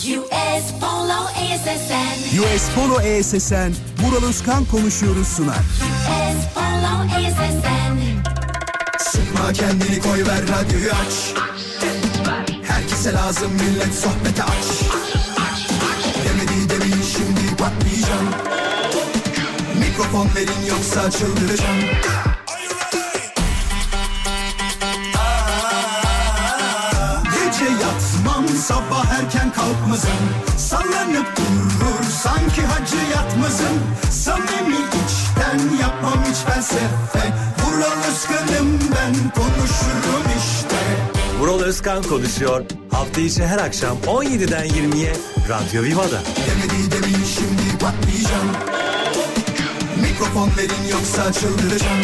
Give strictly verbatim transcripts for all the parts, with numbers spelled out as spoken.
U S. Polo A S S N. U S. Polo A S S N Vural Özkan Konuşuyoruz sunar. U S. Polo A S S N. Sıkma kendini, koy ver radyoyu, aç. Herkese lazım, millet sohbete aç. Demedi demeyin, şimdi patlayacağım. Mikrofon verin, yoksa çıldıracağım. Yatmam, sabah erken kalkmazım, sallanıp durur sanki hacı yatmazım. Samimi içten yapmam hiç felsefe, Vural Özkan'ım ben, konuşurum işte. Vural Özkan konuşuyor, hafta içi her akşam on yediden yirmiye Radyo Viva'da. Demedi demeyin, şimdi patlayacağım. Mikrofon verin, yoksa çıldıracağım.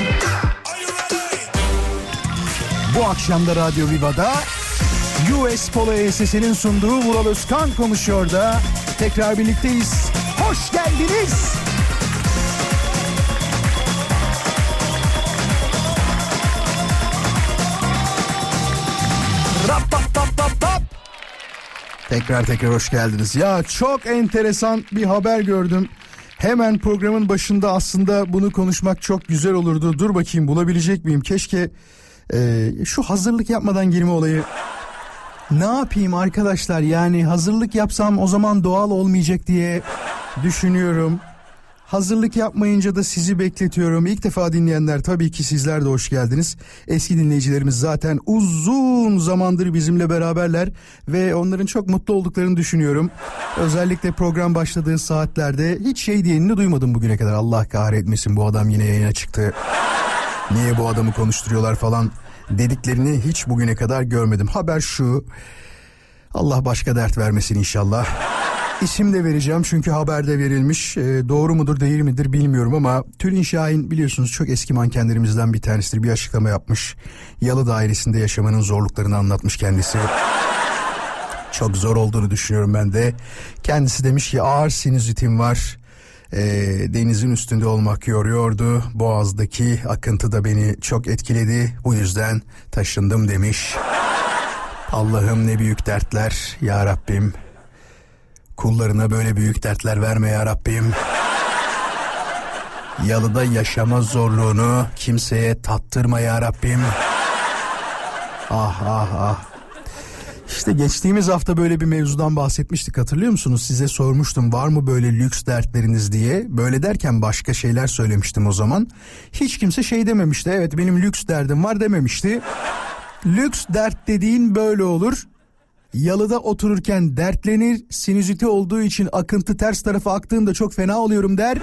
Bu akşam da Radyo Viva'da U S. Polo A S S N'in sunduğu Vural Özkan Konuşuyor da tekrar birlikteyiz. Hoş geldiniz. Rap, rap, rap, rap, rap. Tekrar tekrar hoş geldiniz. Ya çok enteresan bir haber gördüm. Hemen programın başında aslında bunu konuşmak çok güzel olurdu. Dur bakayım bulabilecek miyim? Keşke e, şu hazırlık yapmadan girme olayı... Ne yapayım arkadaşlar, yani hazırlık yapsam o zaman doğal olmayacak diye düşünüyorum. Hazırlık yapmayınca da sizi bekletiyorum. İlk defa dinleyenler, tabii ki sizler de hoş geldiniz. Eski dinleyicilerimiz zaten uzun zamandır bizimle beraberler ve onların çok mutlu olduklarını düşünüyorum. Özellikle program başladığı saatlerde hiç şey diyenini duymadım bugüne kadar. Allah kahretmesin, bu adam yine yayına çıktı. Niye bu adamı konuşturuyorlar falan dediklerini hiç bugüne kadar görmedim. Haber şu, Allah başka dert vermesin inşallah. İsim de vereceğim çünkü haberde verilmiş. E, doğru mudur değil midir bilmiyorum ama Tülin Şahin, biliyorsunuz, çok eski mankenlerimizden bir tanesidir. Bir açıklama yapmış. Yalı dairesinde yaşamanın zorluklarını anlatmış kendisi. Çok zor olduğunu düşünüyorum ben de. Kendisi demiş ki ağır sinüzitim var. E, denizin üstünde olmak yoruyordu. Boğaz'daki akıntı da beni çok etkiledi. Bu yüzden taşındım demiş. Allah'ım ne büyük dertler ya Rabbim. Kullarına böyle büyük dertler verme ya Rabbim. Yalıda yaşama zorluğunu kimseye tattırma ya Rabbim. Ah ah ah. İşte geçtiğimiz hafta böyle bir mevzudan bahsetmiştik, hatırlıyor musunuz? Size sormuştum var mı böyle lüks dertleriniz diye. Böyle derken başka şeyler söylemiştim o zaman. Hiç kimse şey dememişti. Evet, benim lüks derdim var dememişti. Lüks dert dediğin böyle olur. Yalıda otururken dertlenir. Sinüziti olduğu için akıntı ters tarafa aktığında çok fena oluyorum der.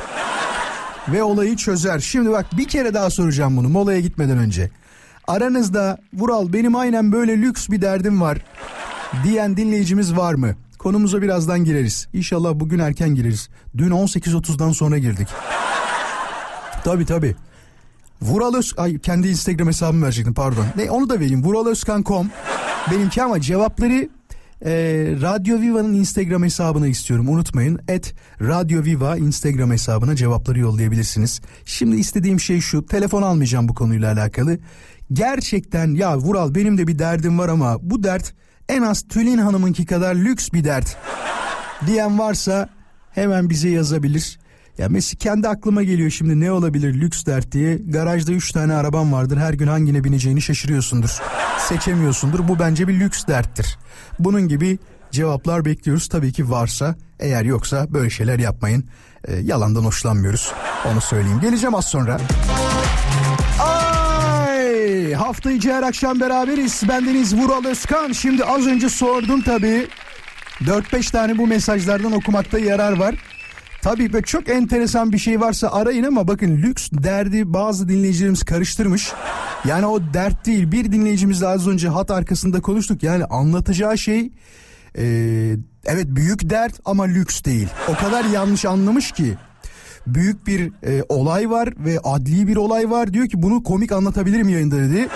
Ve olayı çözer. Şimdi bak, bir kere daha soracağım bunu molaya gitmeden önce. Aranızda Vural benim aynen böyle lüks bir derdim var diyen dinleyicimiz var mı? Konumuza birazdan gireriz. İnşallah bugün erken gireriz. Dün on sekiz otuzdan sonra girdik. Tabii tabii. Vural Öz... Ay, kendi Instagram hesabımı verecektim, pardon. Ne, onu da vereyim. Vural Özkan nokta com benimki ama cevapları e, Radyo Viva'nın Instagram hesabına istiyorum. Unutmayın. Et Radyo Viva Instagram hesabına cevapları yollayabilirsiniz. Şimdi istediğim şey şu. Telefon almayacağım bu konuyla alakalı. Gerçekten ya Vural benim de bir derdim var ama bu dert en az Tülin Hanım'ınki kadar lüks bir dert diyen varsa hemen bize yazabilir. Ya mesela kendi aklıma geliyor şimdi ne olabilir lüks dert diye. Garajda üç tane araban vardır, her gün hangine bineceğini şaşırıyorsundur, seçemiyorsundur, bu bence bir lüks derttir. Bunun gibi cevaplar bekliyoruz tabii ki varsa. Eğer yoksa böyle şeyler yapmayın, e, yalandan hoşlanmıyoruz, onu söyleyeyim. Geleceğim az sonra. Hafta içi her akşam beraberiz. Bendeniz Vural Özkan. Şimdi az önce sordum tabii. dört beş tane bu mesajlardan okumakta yarar var. Tabii böyle çok enteresan bir şey varsa arayın ama bakın lüks derdi bazı dinleyicilerimiz karıştırmış. Yani o dert değil. Bir dinleyicimizle az önce hat arkasında konuştuk. Yani anlatacağı şey ee, evet büyük dert ama lüks değil. O kadar yanlış anlamış ki. Büyük bir e, olay var ve adli bir olay var. Diyor ki bunu komik anlatabilirim yayında dedi.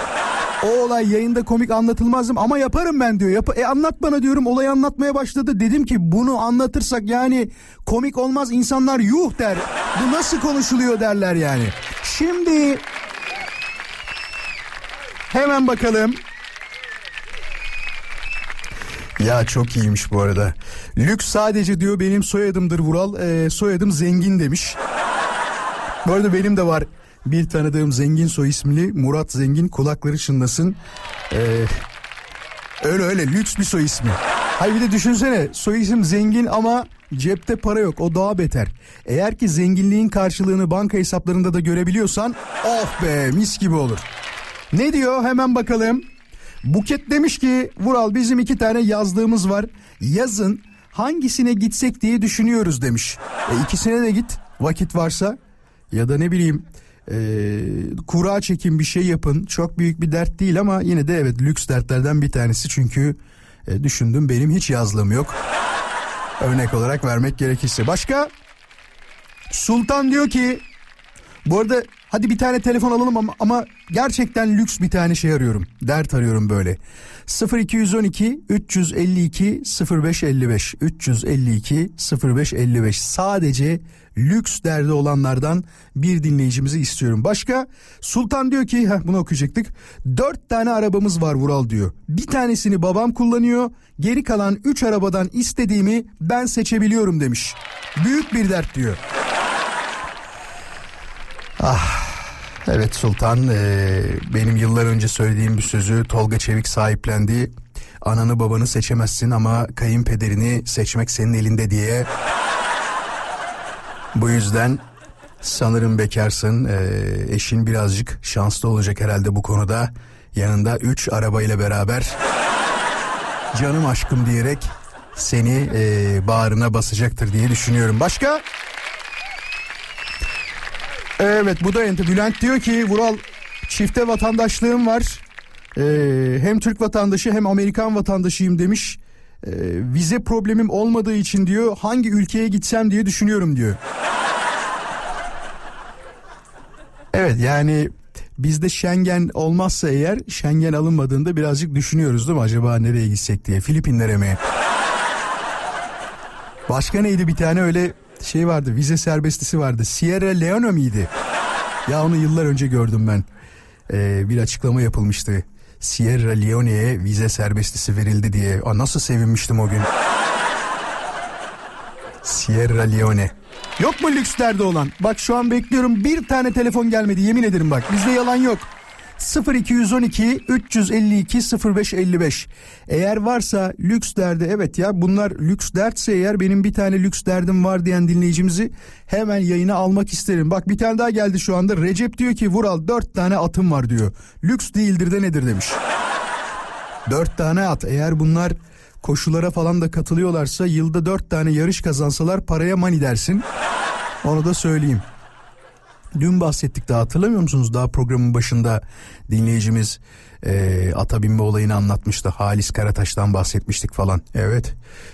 O olay yayında komik anlatılmazdım ama yaparım ben diyor. Yap- e anlat bana diyorum, olayı anlatmaya başladı. Dedim ki bunu anlatırsak yani komik olmaz, insanlar yuh der. Bu nasıl konuşuluyor derler yani. Şimdi hemen bakalım. Ya çok iyiymiş bu arada. Lüks sadece diyor benim soyadımdır Vural. E, soyadım Zengin demiş. Bu arada benim de var bir tanıdığım Zengin soy ismini. Murat Zengin, kulakları çınlasın. E, öyle öyle lüks bir soy ismi. Hayır bir de düşünsene, soy isim Zengin ama cepte para yok, o daha beter. Eğer ki zenginliğin karşılığını banka hesaplarında da görebiliyorsan of be, mis gibi olur. Ne diyor hemen bakalım. Buket demiş ki Vural bizim iki tane yazlığımız var. Yazın hangisine gitsek diye düşünüyoruz demiş. E, ikisine de git vakit varsa, ya da ne bileyim e, kura çekin, bir şey yapın. Çok büyük bir dert değil ama yine de evet lüks dertlerden bir tanesi. Çünkü e, düşündüm benim hiç yazlığım yok. Örnek olarak vermek gerekirse. Başka? Sultan diyor ki bu arada hadi bir tane telefon alalım ama, ama gerçekten lüks bir tane şey arıyorum. Dert arıyorum böyle. sıfır iki on iki üç yüz elli iki sıfır beş elli beş üç yüz elli iki sıfır beş elli beş Sadece lüks derdi olanlardan bir dinleyicimizi istiyorum. Başka? Sultan diyor ki heh, bunu okuyacaktık. Dört tane arabamız var Vural diyor. Bir tanesini babam kullanıyor. Geri kalan üç arabadan istediğimi ben seçebiliyorum demiş. Büyük bir dert diyor. Ah, evet Sultan, e, benim yıllar önce söylediğim bir sözü Tolga Çevik sahiplendi. Ananı babanı seçemezsin ama kayınpederini seçmek senin elinde diye. Bu yüzden sanırım bekarsın, e, eşin birazcık şanslı olacak herhalde bu konuda. Yanında üç arabayla beraber canım aşkım diyerek seni e, bağrına basacaktır diye düşünüyorum. Başka? Evet, bu da ente. Bülent diyor ki Vural çifte vatandaşlığım var. Ee, hem Türk vatandaşı hem Amerikan vatandaşıyım demiş. Ee, vize problemim olmadığı için diyor hangi ülkeye gitsem diye düşünüyorum diyor. Evet yani bizde Schengen olmazsa eğer, Schengen alınmadığında birazcık düşünüyoruz değil mi? Acaba nereye gitsek diye. Filipinlere mi? Başka neydi bir tane öyle... şey vardı, vize serbestisi vardı. Sierra Leone miydi? Ya onu yıllar önce gördüm ben. Ee, bir açıklama yapılmıştı. Sierra Leone'ye vize serbestisi verildi diye. Aa, nasıl sevinmiştim o gün. Sierra Leone. Yok mu lükslerde olan? Bak şu an bekliyorum, bir tane telefon gelmedi. Yemin ederim bak, bizde yalan yok. sıfır iki on iki üç yüz elli iki sıfır beş elli beş Eğer varsa lüks derdi, evet ya bunlar lüks dertse eğer, benim bir tane lüks derdim var diyen dinleyicimizi hemen yayına almak isterim. Bak bir tane daha geldi şu anda. Recep diyor ki Vural dört tane atım var diyor. Lüks değildir de nedir demiş. Dört tane at, eğer bunlar koşulara falan da katılıyorlarsa, yılda dört tane yarış kazansalar paraya mani dersin. Onu da söyleyeyim. Dün bahsettik, daha hatırlamıyor musunuz? Daha programın başında dinleyicimiz e, ata binme olayını anlatmıştı. Halis Karataş'tan bahsetmiştik falan. Evet,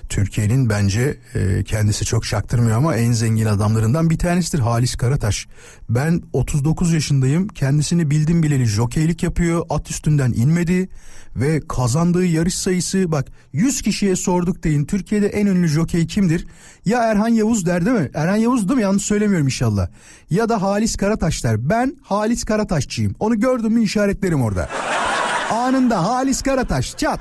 Türkiye'nin bence e, kendisi çok şaktırmıyor ama en zengin adamlarından bir tanesidir Halis Karataş. Ben otuz dokuz yaşındayım, kendisini bildim bileli jokeylik yapıyor, at üstünden inmedi ve kazandığı yarış sayısı, bak yüz kişiye sorduk deyin Türkiye'de en ünlü jokey kimdir? Ya Erhan Yavuz der değil mi? Erhan Yavuz değil mi? Yanlış söylemiyorum inşallah. Ya da Halis Karataş der. Ben Halis Karataşçıyım. Onu gördüm mü işaretlerim orada. Anında Halis Karataş çat.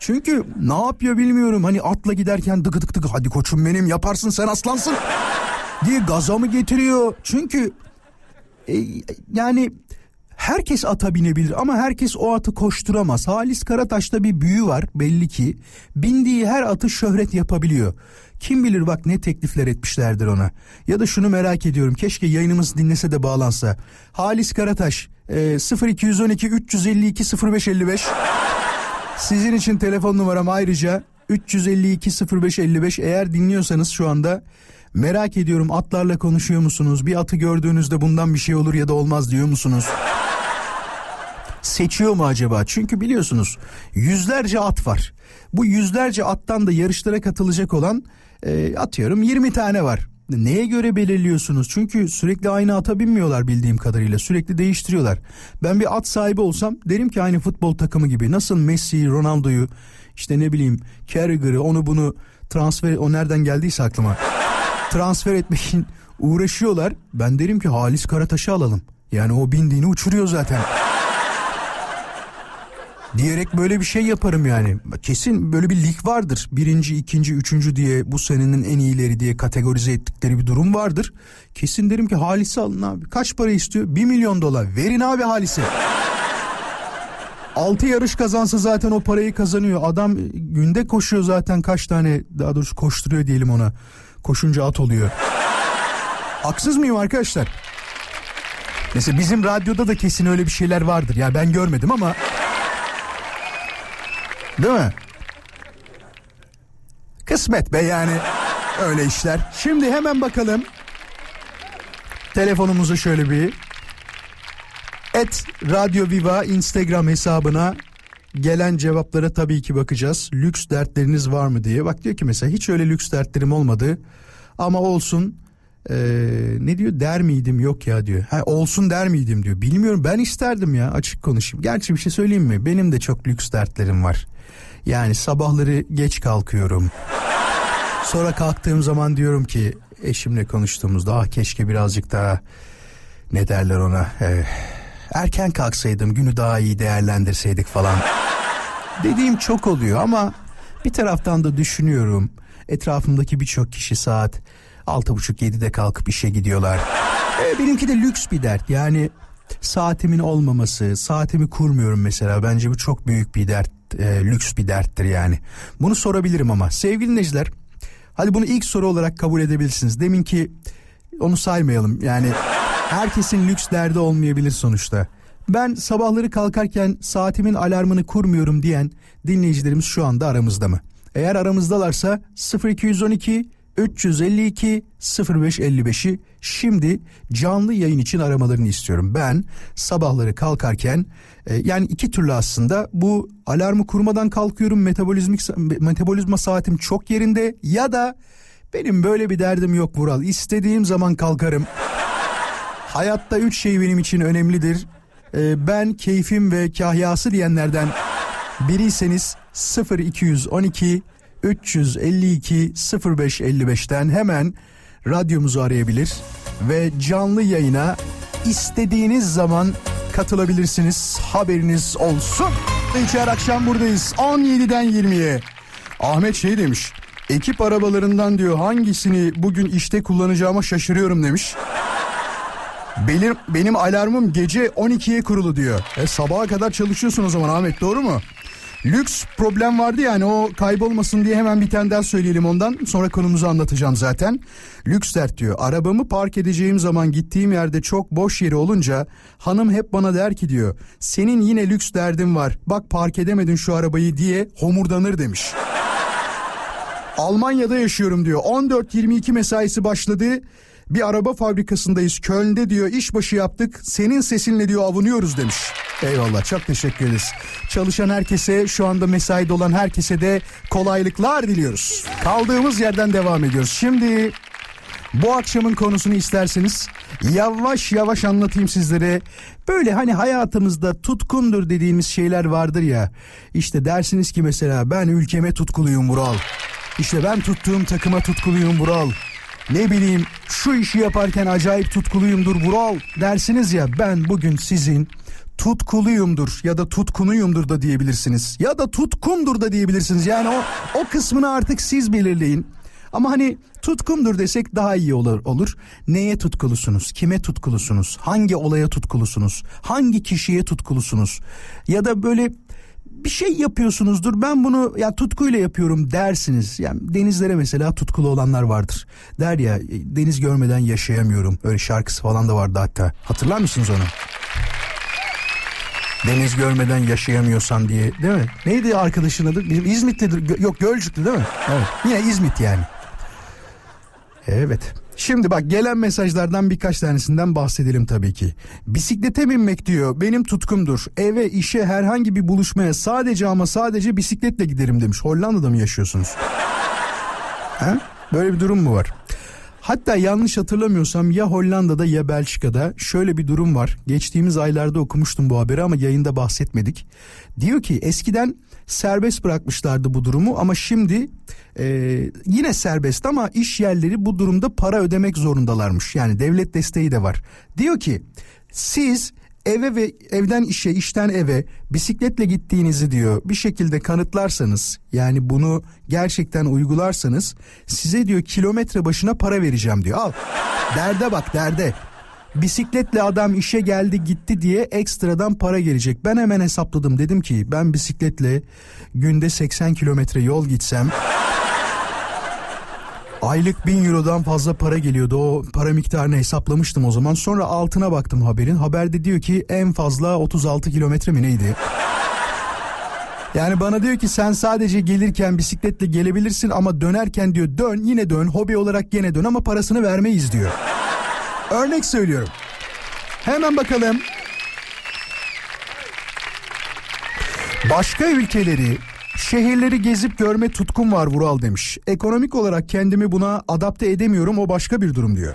Çünkü ne yapıyor bilmiyorum. Hani atla giderken dıkı dıkı dıkı, hadi koçum benim yaparsın sen aslansın diye gaza mı getiriyor? Çünkü e, yani... herkes ata binebilir ama herkes o atı koşturamaz. Halis Karataş'ta bir büyü var belli ki. Bindiği her atı şöhret yapabiliyor. Kim bilir bak ne teklifler etmişlerdir ona. Ya da şunu merak ediyorum, keşke yayınımız dinlese de bağlansa. Halis Karataş e, sıfır iki on iki üç yüz elli iki sıfır beş elli beş Sizin için telefon numaram ayrıca üç yüz elli iki sıfır beş elli beş Eğer dinliyorsanız şu anda, merak ediyorum atlarla konuşuyor musunuz? Bir atı gördüğünüzde bundan bir şey olur ya da olmaz diyor musunuz? Seçiyor mu acaba? Çünkü biliyorsunuz yüzlerce at var. Bu yüzlerce attan da yarışlara katılacak olan e, atıyorum yirmi tane var. Neye göre belirliyorsunuz? Çünkü sürekli aynı ata binmiyorlar bildiğim kadarıyla. Sürekli değiştiriyorlar. Ben bir at sahibi olsam derim ki aynı futbol takımı gibi. Nasıl Messi, Ronaldo'yu, işte ne bileyim Carragher'ı, onu bunu transfer, o nereden geldiyse aklıma transfer etmek için uğraşıyorlar. Ben derim ki Halis Karataş'ı alalım. Yani o bindiğini uçuruyor zaten. diyerek böyle bir şey yaparım yani. Kesin böyle bir lig vardır. Birinci, ikinci, üçüncü diye bu senenin en iyileri diye kategorize ettikleri bir durum vardır. Kesin derim ki Halis'i alın abi. Kaç para istiyor? Bir milyon dolar. Verin abi Halis'e. Altı yarış kazansa zaten o parayı kazanıyor. Adam günde koşuyor zaten kaç tane, daha doğrusu koşturuyor diyelim ona. Koşunca at oluyor. Haksız mıyım arkadaşlar? Mesela bizim radyoda da kesin öyle bir şeyler vardır. Ya ben görmedim ama... Değil mi? Kısmet be yani. Öyle işler. Şimdi hemen bakalım. Telefonumuzu şöyle bir... Et Radyo Viva Instagram hesabına gelen cevaplara tabii ki bakacağız. Lüks dertleriniz var mı diye. Bak diyor ki mesela hiç öyle lüks dertlerim olmadı. Ama olsun... Ee, ne diyor, der miydim, yok ya diyor. Ha, olsun der miydim diyor. Bilmiyorum, ben isterdim ya, açık konuşayım. Gerçi bir şey söyleyeyim mi, benim de çok lüks dertlerim var. Yani sabahları geç kalkıyorum. Sonra kalktığım zaman diyorum ki eşimle konuştuğumuzda, ah keşke birazcık daha, ne derler ona, ee, erken kalksaydım, günü daha iyi değerlendirseydik falan. Dediğim çok oluyor ama bir taraftan da düşünüyorum, etrafımdaki birçok kişi saat altı buçuk yedide kalkıp işe gidiyorlar. E, benimki de lüks bir dert. Yani saatimin olmaması, saatimi kurmuyorum mesela. Bence bu çok büyük bir dert, e, lüks bir derttir yani. Bunu sorabilirim ama sevgili dinleyiciler, hadi bunu ilk soru olarak kabul edebilirsiniz. Deminki onu saymayalım. Yani herkesin lüks derdi olmayabilir sonuçta. Ben sabahları kalkarken saatimin alarmını kurmuyorum diyen dinleyicilerimiz şu anda aramızda mı? Eğer aramızdalarsa sıfır iki on iki üç yüz elli iki sıfır beş elli beşi şimdi canlı yayın için aramalarını istiyorum. Ben sabahları kalkarken e, yani iki türlü aslında, bu alarmı kurmadan kalkıyorum, metabolizmik metabolizma saatim çok yerinde, ya da benim böyle bir derdim yok Vural, istediğim zaman kalkarım. Hayatta üç şey benim için önemlidir. E, ben keyfim ve kahyası diyenlerden biriyseniz sıfır iki on iki üç yüz elli iki sıfır beş elli beşten hemen radyomuzu arayabilir ve canlı yayına istediğiniz zaman katılabilirsiniz. Haberiniz olsun. İçer akşam buradayız. on yediden yirmiye. Ahmet şey demiş. Ekip arabalarından diyor, hangisini bugün işte kullanacağıma şaşırıyorum demiş. Benim, benim alarmım gece on ikiye kurulu diyor. E, sabaha kadar çalışıyorsun o zaman Ahmet, doğru mu? Lüks problem vardı yani, o kaybolmasın diye hemen bir tane daha söyleyelim, ondan sonra konumuzu anlatacağım zaten. Lüks dert diyor, arabamı park edeceğim zaman gittiğim yerde çok boş yeri olunca hanım hep bana der ki diyor, senin yine lüks derdin var, bak park edemedin şu arabayı diye homurdanır demiş. Almanya'da yaşıyorum diyor, on dört yirmi iki mesaisi başladı, bir araba fabrikasındayız Köln'de diyor, işbaşı yaptık, senin sesinle diyor avunuyoruz demiş. Eyvallah, çok teşekkür ederiz. Çalışan herkese, şu anda mesaide olan herkese de kolaylıklar diliyoruz. Kaldığımız yerden devam ediyoruz. Şimdi bu akşamın konusunu isterseniz yavaş yavaş anlatayım sizlere. Böyle hani hayatımızda tutkundur dediğimiz şeyler vardır ya. İşte dersiniz ki mesela ben ülkeme tutkuluyum Vural. İşte ben tuttuğum takıma tutkuluyum Vural. Ne bileyim şu işi yaparken acayip tutkuluyumdur Vural dersiniz ya, ben bugün sizin tutkuluyumdur ya da tutkunuyumdur da diyebilirsiniz. Ya da tutkumdur da diyebilirsiniz. Yani o o kısmını artık siz belirleyin. Ama hani tutkumdur desek daha iyi olur. olur. Neye tutkulusunuz? Kime tutkulusunuz? Hangi olaya tutkulusunuz? Hangi kişiye tutkulusunuz? Ya da böyle bir şey yapıyorsunuzdur, ben bunu ya tutkuyla yapıyorum dersiniz. Yani denizlere mesela tutkulu olanlar vardır. Der ya, deniz görmeden yaşayamıyorum. Öyle şarkısı falan da vardı hatta. Hatırlar mısınız onu? Deniz görmeden yaşayamıyorsan diye, değil mi? Neydi arkadaşın adı? İzmit'li, yok Gölcüklü değil mi? Evet. Yine İzmit yani. Evet. Şimdi bak, gelen mesajlardan birkaç tanesinden bahsedelim tabii ki. Bisiklete binmek diyor benim tutkumdur. Eve, işe, herhangi bir buluşmaya sadece ama sadece bisikletle giderim demiş. Hollanda'da mı yaşıyorsunuz? Ha? Böyle bir durum mu var? Hatta yanlış hatırlamıyorsam ya Hollanda'da ya Belçika'da şöyle bir durum var. Geçtiğimiz aylarda okumuştum bu haberi ama yayında bahsetmedik. Diyor ki eskiden serbest bırakmışlardı bu durumu ama şimdi e, yine serbest ama iş yerleri bu durumda para ödemek zorundalarmış. Yani devlet desteği de var. Diyor ki siz eve ve evden işe, işten eve bisikletle gittiğinizi diyor bir şekilde kanıtlarsanız, yani bunu gerçekten uygularsanız size diyor kilometre başına para vereceğim diyor. Al, derde bak, derde. Bisikletle adam işe geldi gitti diye ekstradan para gelecek. Ben hemen hesapladım, dedim ki ben bisikletle günde seksen kilometre yol gitsem aylık bin eurodan fazla para geliyordu. O para miktarını hesaplamıştım o zaman. Sonra altına baktım haberin. Haberde diyor ki en fazla otuz altı kilometre mi neydi? Yani bana diyor ki sen sadece gelirken bisikletle gelebilirsin ama dönerken diyor dön, yine dön, hobi olarak gene dön ama parasını vermeyiz diyor. Örnek söylüyorum. Hemen bakalım. Başka ülkeleri, şehirleri gezip görme tutkum var Vural demiş. Ekonomik olarak kendimi buna adapte edemiyorum, o başka bir durum diyor.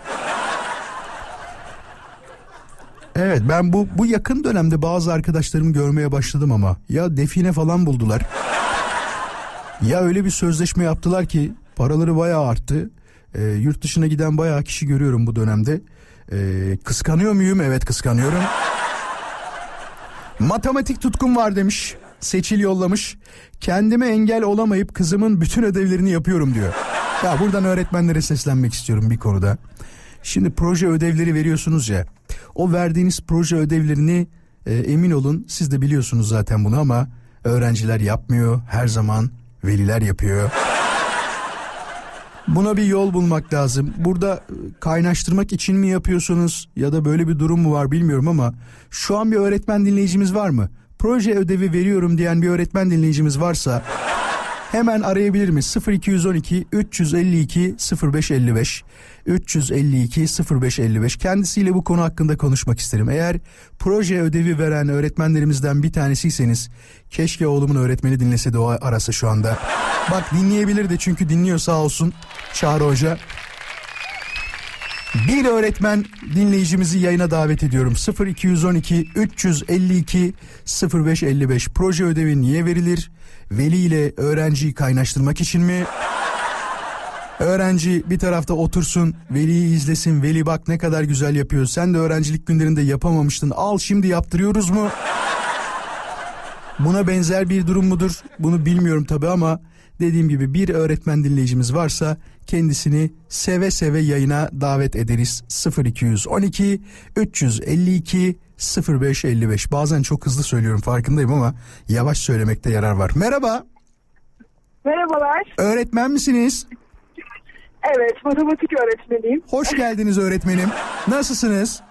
Evet, ben bu bu yakın dönemde bazı arkadaşlarımı görmeye başladım ama ya define falan buldular. Ya öyle bir sözleşme yaptılar ki paraları bayağı arttı. E, yurt dışına giden bayağı kişi görüyorum bu dönemde. E, kıskanıyor muyum? Evet, kıskanıyorum. Matematik tutkum var demiş. Seçil yollamış. Kendime engel olamayıp kızımın bütün ödevlerini yapıyorum diyor. Ya buradan öğretmenlere seslenmek istiyorum bir konuda. Şimdi proje ödevleri veriyorsunuz ya. O verdiğiniz proje ödevlerini e, emin olun siz de biliyorsunuz zaten bunu ama öğrenciler yapmıyor. Her zaman veliler yapıyor. Buna bir yol bulmak lazım. Burada kaynaştırmak için mi yapıyorsunuz ya da böyle bir durum mu var bilmiyorum ama şu an bir öğretmen dinleyicimiz var mı? Proje ödevi veriyorum diyen bir öğretmen dinleyicimiz varsa hemen arayabilir mi? sıfır iki on iki üç yüz elli iki sıfır beş elli beş üç yüz elli iki sıfır beş elli beş. Kendisiyle bu konu hakkında konuşmak isterim. Eğer proje ödevi veren öğretmenlerimizden bir tanesiyseniz, keşke oğlumun öğretmeni dinlese de o arasa şu anda. Bak, dinleyebilirdi çünkü dinliyor sağ olsun Çağrı Hoca. Bir öğretmen dinleyicimizi yayına davet ediyorum. sıfır iki on iki üç yüz elli iki sıfır beş elli beş. Proje ödevi niye verilir? Veli ile öğrenciyi kaynaştırmak için mi? Öğrenci bir tarafta otursun, veliyi izlesin. Veli bak ne kadar güzel yapıyor. Sen de öğrencilik günlerinde yapamamıştın. Al şimdi yaptırıyoruz mu? Buna benzer bir durum mudur? Bunu bilmiyorum tabii ama dediğim gibi bir öğretmen dinleyicimiz varsa kendisini seve seve yayına davet ederiz. sıfır iki on iki üç yüz elli iki sıfır beş elli beş. Bazen çok hızlı söylüyorum farkındayım ama yavaş söylemekte yarar var. Merhaba. Merhabalar. Öğretmen misiniz? Evet, matematik öğretmeniyim. Hoş geldiniz öğretmenim. Nasılsınız?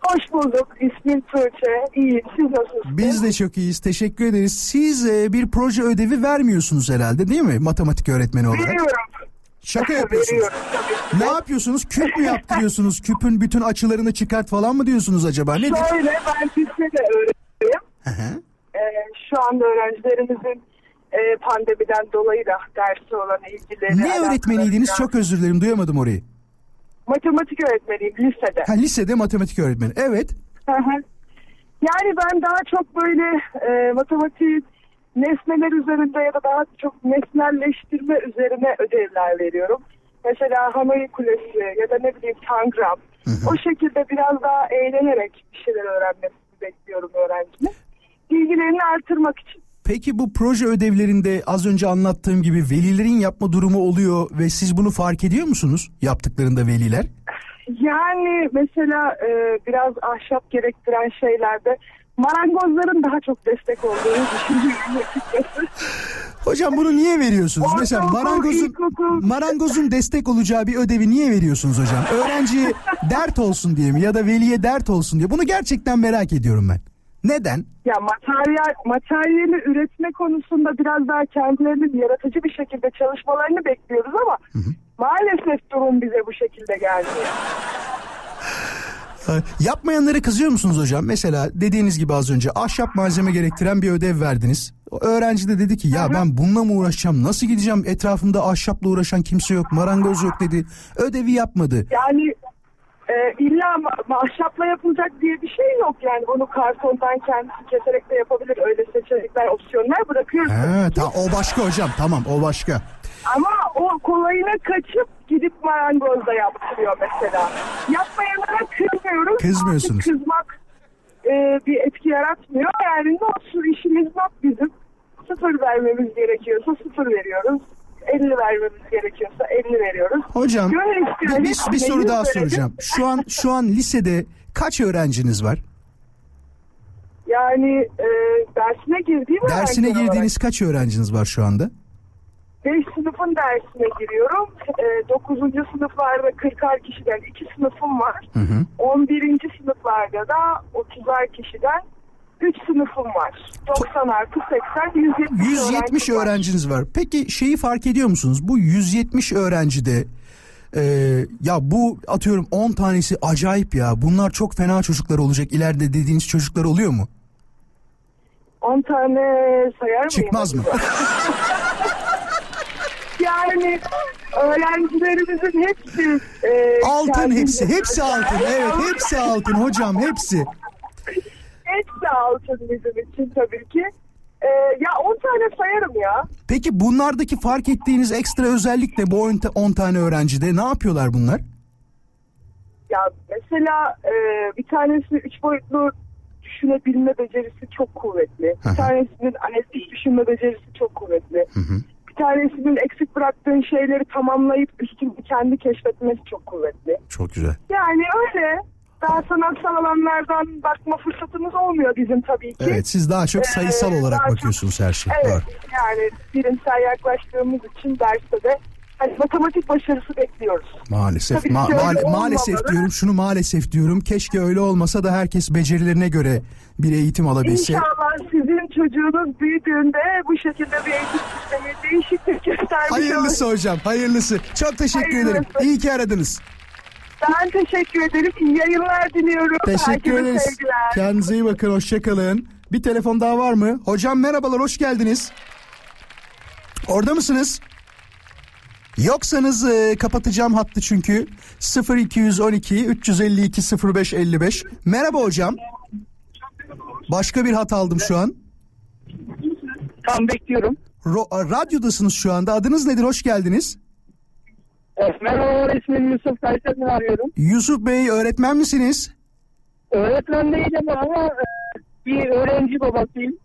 Hoş bulduk. İsmim Tuğçe. İyiyim. Siz nasılsınız? Biz de çok iyiyiz. Teşekkür ederiz. Siz e, bir proje ödevi vermiyorsunuz herhalde değil mi? Matematik öğretmeni olarak. Veriyorum. Şaka yapıyorsunuz. Veriyorum, tabii ki. Ne yapıyorsunuz? Küp mü yaptırıyorsunuz? Küpün bütün açılarını çıkart falan mı diyorsunuz acaba? Nedir? Şöyle, ben Türkçe'de öğretmenim. Ee, şu anda öğrencilerimizin e, pandemiden dolayı da dersi olan ilgileri... Ne öğretmeniydiniz? Da... Çok özür dilerim. Duyamadım orayı. Matematik öğretmeniyim lisede. Ha, lisede matematik öğretmeni. Evet. Yani ben daha çok böyle e, matematik nesneler üzerinde ya da daha çok nesnelleştirme üzerine ödevler veriyorum. Mesela Hamayı Kulesi ya da ne bileyim Tangram. Hı hı. O şekilde biraz daha eğlenerek bir şeyler öğrenmesini bekliyorum öğrencinin. Bilgilerini artırmak için. Peki bu proje ödevlerinde az önce anlattığım gibi velilerin yapma durumu oluyor ve siz bunu fark ediyor musunuz yaptıklarında veliler? Yani mesela e, biraz ahşap gerektiren şeylerde marangozların daha çok destek olduğunu düşünüyorum açıkçası. Hocam bunu niye veriyorsunuz? Orta mesela marangozun, marangozun destek olacağı bir ödevi niye veriyorsunuz hocam? Öğrenciye dert olsun diye mi ya da veliye dert olsun diye? Bunu gerçekten merak ediyorum ben. Neden? Ya materyal, materyali üretme konusunda biraz daha kendilerinin yaratıcı bir şekilde çalışmalarını bekliyoruz ama hı hı. maalesef durum bize bu şekilde geldi. Yapmayanlara kızıyor musunuz hocam? Mesela dediğiniz gibi az önce ahşap malzeme gerektiren bir ödev verdiniz. Öğrenci de dedi ki ya ben bununla mı uğraşacağım? Nasıl gideceğim? Etrafımda ahşapla uğraşan kimse yok, marangoz yok dedi. Ödevi yapmadı. Yani... Ee, İlla ahşapla yapılacak diye bir şey yok yani, bunu kartondan kendisi keserek de yapabilir, öyle seçenekler, opsiyonlar bırakıyoruz. He, ta, o başka hocam, tamam o başka. Ama o kolayına kaçıp gidip marangozda yaptırıyor mesela. Yapmayanlara kızmıyoruz. Kızmıyorsunuz. Kızmak e, bir etki yaratmıyor. Yani ne olsun, işimiz yok bizim. Sıfır vermemiz gerekiyorsa sıfır veriyoruz. elli vermemiz gerekiyorsa elli veriyoruz. Hocam bir, bir, bir soru daha verelim. soracağım. Şu an şu an lisede kaç öğrenciniz var? Yani e, dersine girdiğim Dersine girdiğiniz olarak. kaç öğrenciniz var şu anda? beş sınıfın dersine giriyorum. E, dokuzuncu sınıflarda kırkar kişiden iki sınıfım var. Hı hı. on birinci sınıflarda da otuzar kişiden üç sınıfım var. doksan artı seksen, yüz yetmiş, yüz yetmiş öğrenci öğrenciniz var. var. Peki şeyi fark ediyor musunuz? Bu yüz yetmiş öğrencide e, ya bu atıyorum on tanesi acayip ya, bunlar çok fena çocuklar olacak ileride dediğiniz çocuklar oluyor mu? on tane sayar mıyım? Çıkmaz mı? Yani öğrencilerimizin hepsi e, altın hepsi hepsi altın evet hepsi altın hocam hepsi. Hepsi altın bizim için tabii ki. Ee, ya on tane sayarım ya. Peki bunlardaki fark ettiğiniz ekstra özellik ne? Bu on tane öğrencide ne yapıyorlar bunlar? Ya mesela e, bir tanesi üç boyutlu düşünebilme becerisi çok kuvvetli. Hı-hı. Bir tanesinin analitik düşünme becerisi çok kuvvetli. Hı-hı. Bir tanesinin eksik bıraktığın şeyleri tamamlayıp üstünü kendi keşfetmesi çok kuvvetli. Çok güzel. Yani öyle. Daha sanatsal alanlardan bakma fırsatımız olmuyor bizim tabii ki. Evet, siz daha çok sayısal ee, olarak bakıyorsunuz çok, her şey. Evet, doğru. Yani bilimsel yaklaştığımız için derste de hani matematik başarısı bekliyoruz. Maalesef ma- ma- maalesef diyorum şunu maalesef diyorum. Keşke öyle olmasa da herkes becerilerine göre bir eğitim alabilse. İnşallah sizin çocuğunuz büyüdüğünde bu şekilde bir eğitim sistemi değişiklik göstermiş. Hayırlısı olur. Hocam, hayırlısı. Çok teşekkür hayırlısı. ederim. İyi ki aradınız. Ben teşekkür ederim. İyi yayınlar diliyorum. Teşekkür ederiz. Kendinize iyi bakın. Hoşçakalın. Bir telefon daha var mı? Hocam merhabalar. Hoş geldiniz. Orada mısınız? Yoksanız e, kapatacağım hattı çünkü. sıfır iki on iki üç yüz elli iki sıfır beş elli beş. Merhaba hocam. Başka bir hat aldım şu an. Tam bekliyorum. Ro- radyodasınız şu anda. Adınız nedir? Hoş geldiniz. Merhaba, ismim Yusuf. Kayseri'den arıyorum. Yusuf Bey, öğretmen misiniz? Öğretmen değilim ama bir öğrenci babasıyım.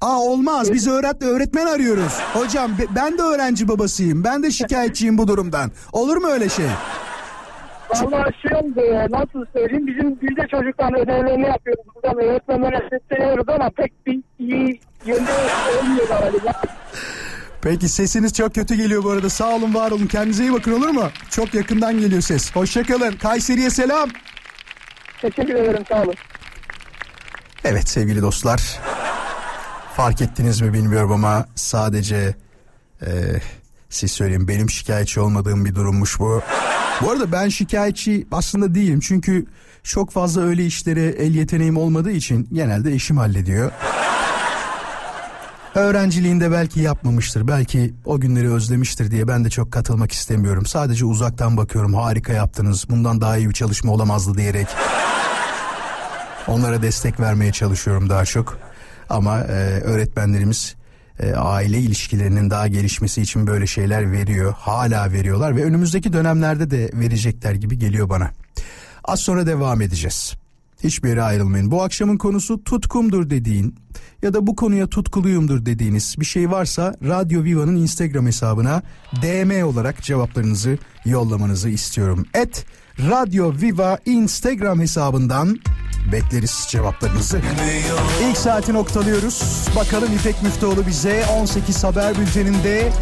Aa olmaz. Biz öğret- öğretmen arıyoruz. Hocam ben de öğrenci babasıyım. Ben de şikayetçiyim bu durumdan. Olur mu öyle şey? Vallahi şey oldu. Nasıl söyleyeyim? Bizim bizde çocukların ödevlerini yapıyoruz. Buradan öğretmenlere sesleniyoruz ama pek bir iyi yönde olmuyor galiba. Peki sesiniz çok kötü geliyor bu arada. Sağ olun, var olun. Kendinize iyi bakın, olur mu? Çok yakından geliyor ses. Hoşçakalın. Kayseri'ye selam. Teşekkür ederim, sağ olun. Evet sevgili dostlar. Fark ettiniz mi bilmiyorum ama sadece e, siz söyleyin, benim şikayetçi olmadığım bir durummuş bu. Bu arada ben şikayetçi aslında değilim. Çünkü çok fazla öyle işlere el yeteneğim olmadığı için genelde eşim hallediyor. Öğrenciliğinde belki yapmamıştır, belki o günleri özlemiştir diye ben de çok katılmak istemiyorum. Sadece uzaktan bakıyorum, harika yaptınız, bundan daha iyi bir çalışma olamazdı diyerek onlara destek vermeye çalışıyorum daha çok. Ama e, öğretmenlerimiz e, aile ilişkilerinin daha gelişmesi için böyle şeyler veriyor, hala veriyorlar ve önümüzdeki dönemlerde de verecekler gibi geliyor bana. Az sonra devam edeceğiz. Hiçbir yere ayrılmayın. Bu akşamın konusu tutkumdur dediğin ya da bu konuya tutkuluyumdur dediğiniz bir şey varsa Radyo Viva'nın Instagram hesabına D M olarak cevaplarınızı yollamanızı istiyorum. Et Radyo Viva Instagram hesabından bekleriz cevaplarınızı. İlk saati noktalıyoruz. Bakalım İpek Müftüoğlu bize on sekiz Haber Bülteni'nde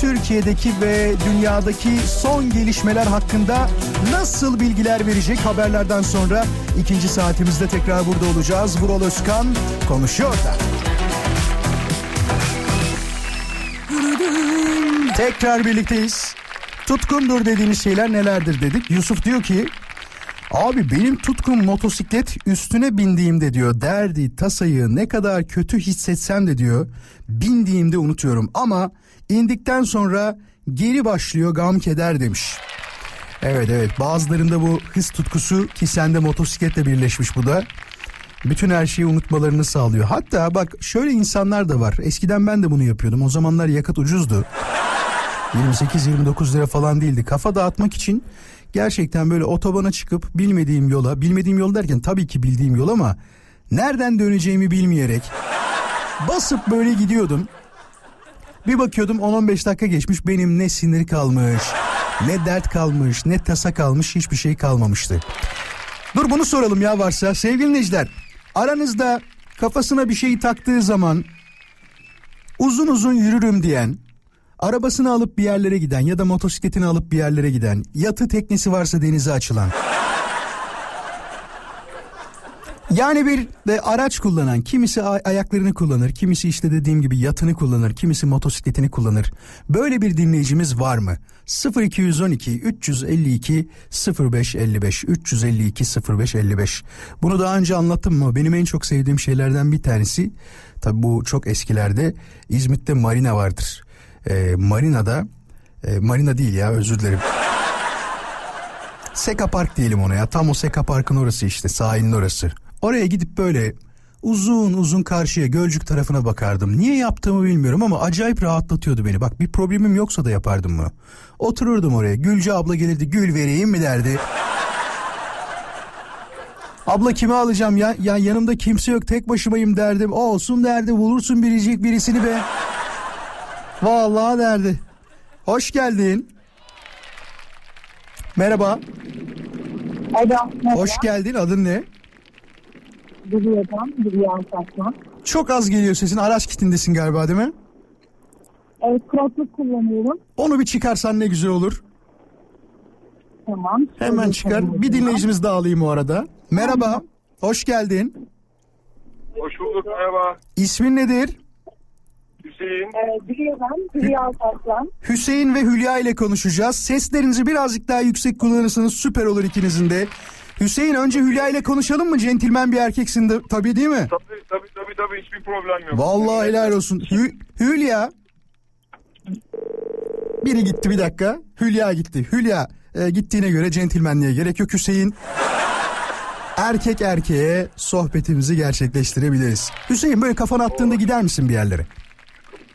Türkiye'deki ve dünyadaki son gelişmeler hakkında nasıl bilgiler verecek? Haberlerden sonra ikinci saatimizde tekrar burada olacağız. Vural Özkan konuşuyor da. Tekrar birlikteyiz. Tutkumdur dediğimiz şeyler nelerdir dedik. Yusuf diyor ki abi benim tutkum motosiklet, üstüne bindiğimde diyor derdi tasayı ne kadar kötü hissetsem de diyor bindiğimde unutuyorum ama indikten sonra geri başlıyor gam keder demiş. Evet evet, bazılarında bu hız tutkusu ki sende motosikletle birleşmiş, bu da bütün her şeyi unutmalarını sağlıyor. Hatta bak şöyle insanlar da var, eskiden ben de bunu yapıyordum, o zamanlar yakıt ucuzdu. yirmi sekiz yirmi dokuz lira falan değildi. Kafa dağıtmak için gerçekten böyle otobana çıkıp bilmediğim yola, bilmediğim yol derken tabii ki bildiğim yol ama nereden döneceğimi bilmeyerek basıp böyle gidiyordum. Bir bakıyordum on on beş dakika geçmiş, benim ne sinir kalmış, ne dert kalmış, ne tasa kalmış, hiçbir şey kalmamıştı. Dur bunu soralım ya varsa. Sevgili dinleyiciler, aranızda kafasına bir şey taktığı zaman uzun uzun yürürüm diyen, arabasını alıp bir yerlere giden ya da motosikletini alıp bir yerlere giden, yatı teknesi varsa denize açılan, yani bir de araç kullanan, kimisi ay- ayaklarını kullanır, kimisi işte dediğim gibi yatını kullanır, kimisi motosikletini kullanır. Böyle bir dinleyicimiz var mı? sıfır iki on iki üç elli iki sıfır beş elli beş üç yüz elli iki sıfır beş elli beş. Bunu daha önce anlattım mı? Benim en çok sevdiğim şeylerden bir tanesi, tabii bu çok eskilerde, İzmit'te marina vardır. Ee, Marina'da, e, marina değil ya özür dilerim. Seka Park diyelim ona ya, tam o Seka Park'ın orası işte, sahilin orası. Oraya gidip böyle uzun uzun karşıya, Gölcük tarafına bakardım. Niye yaptığımı bilmiyorum ama acayip rahatlatıyordu beni. Bak, bir problemim yoksa da yapardım bunu. Otururdum oraya. Gülce abla gelirdi. Gül vereyim mi derdi. Abla kimi alacağım ya? Ya yanımda kimse yok, tek başımayım derdim. O olsun derdi. Bulursun biricik birisini be. Vallahi derdi. Hoş geldin. Merhaba. Merhaba. Hoş geldin. Adın ne? Duyuyorum, duyuyorum saçma. Çok az geliyor sesin. Araç kitindesin galiba, değil mi? Evet, kulaklık kullanıyorum. Onu bir çıkarsan ne güzel olur. Tamam. Hemen çıkar. Bir dinleyicimiz daha alayım o arada. Merhaba. Tamam. Hoş geldin. Hoş bulduk, merhaba. İsmin nedir? Hüseyin. Evet, duyuyorum, duyuyorum saçma. Hüseyin ve Hülya ile konuşacağız. Seslerinizi birazcık daha yüksek kullanırsanız süper olur ikinizin de. Hüseyin, önce Hülya ile konuşalım mı? Centilmen bir erkeksin de, tabii değil mi? Tabii tabii tabii, tabii. Hiçbir problem yok. Vallahi helal olsun. Hü- Hülya. Biri gitti, bir dakika. Hülya gitti. Hülya e, gittiğine göre centilmenliğe gerek yok Hüseyin. Erkek erkeğe sohbetimizi gerçekleştirebiliriz. Hüseyin, böyle kafanı attığında gider misin bir yerlere?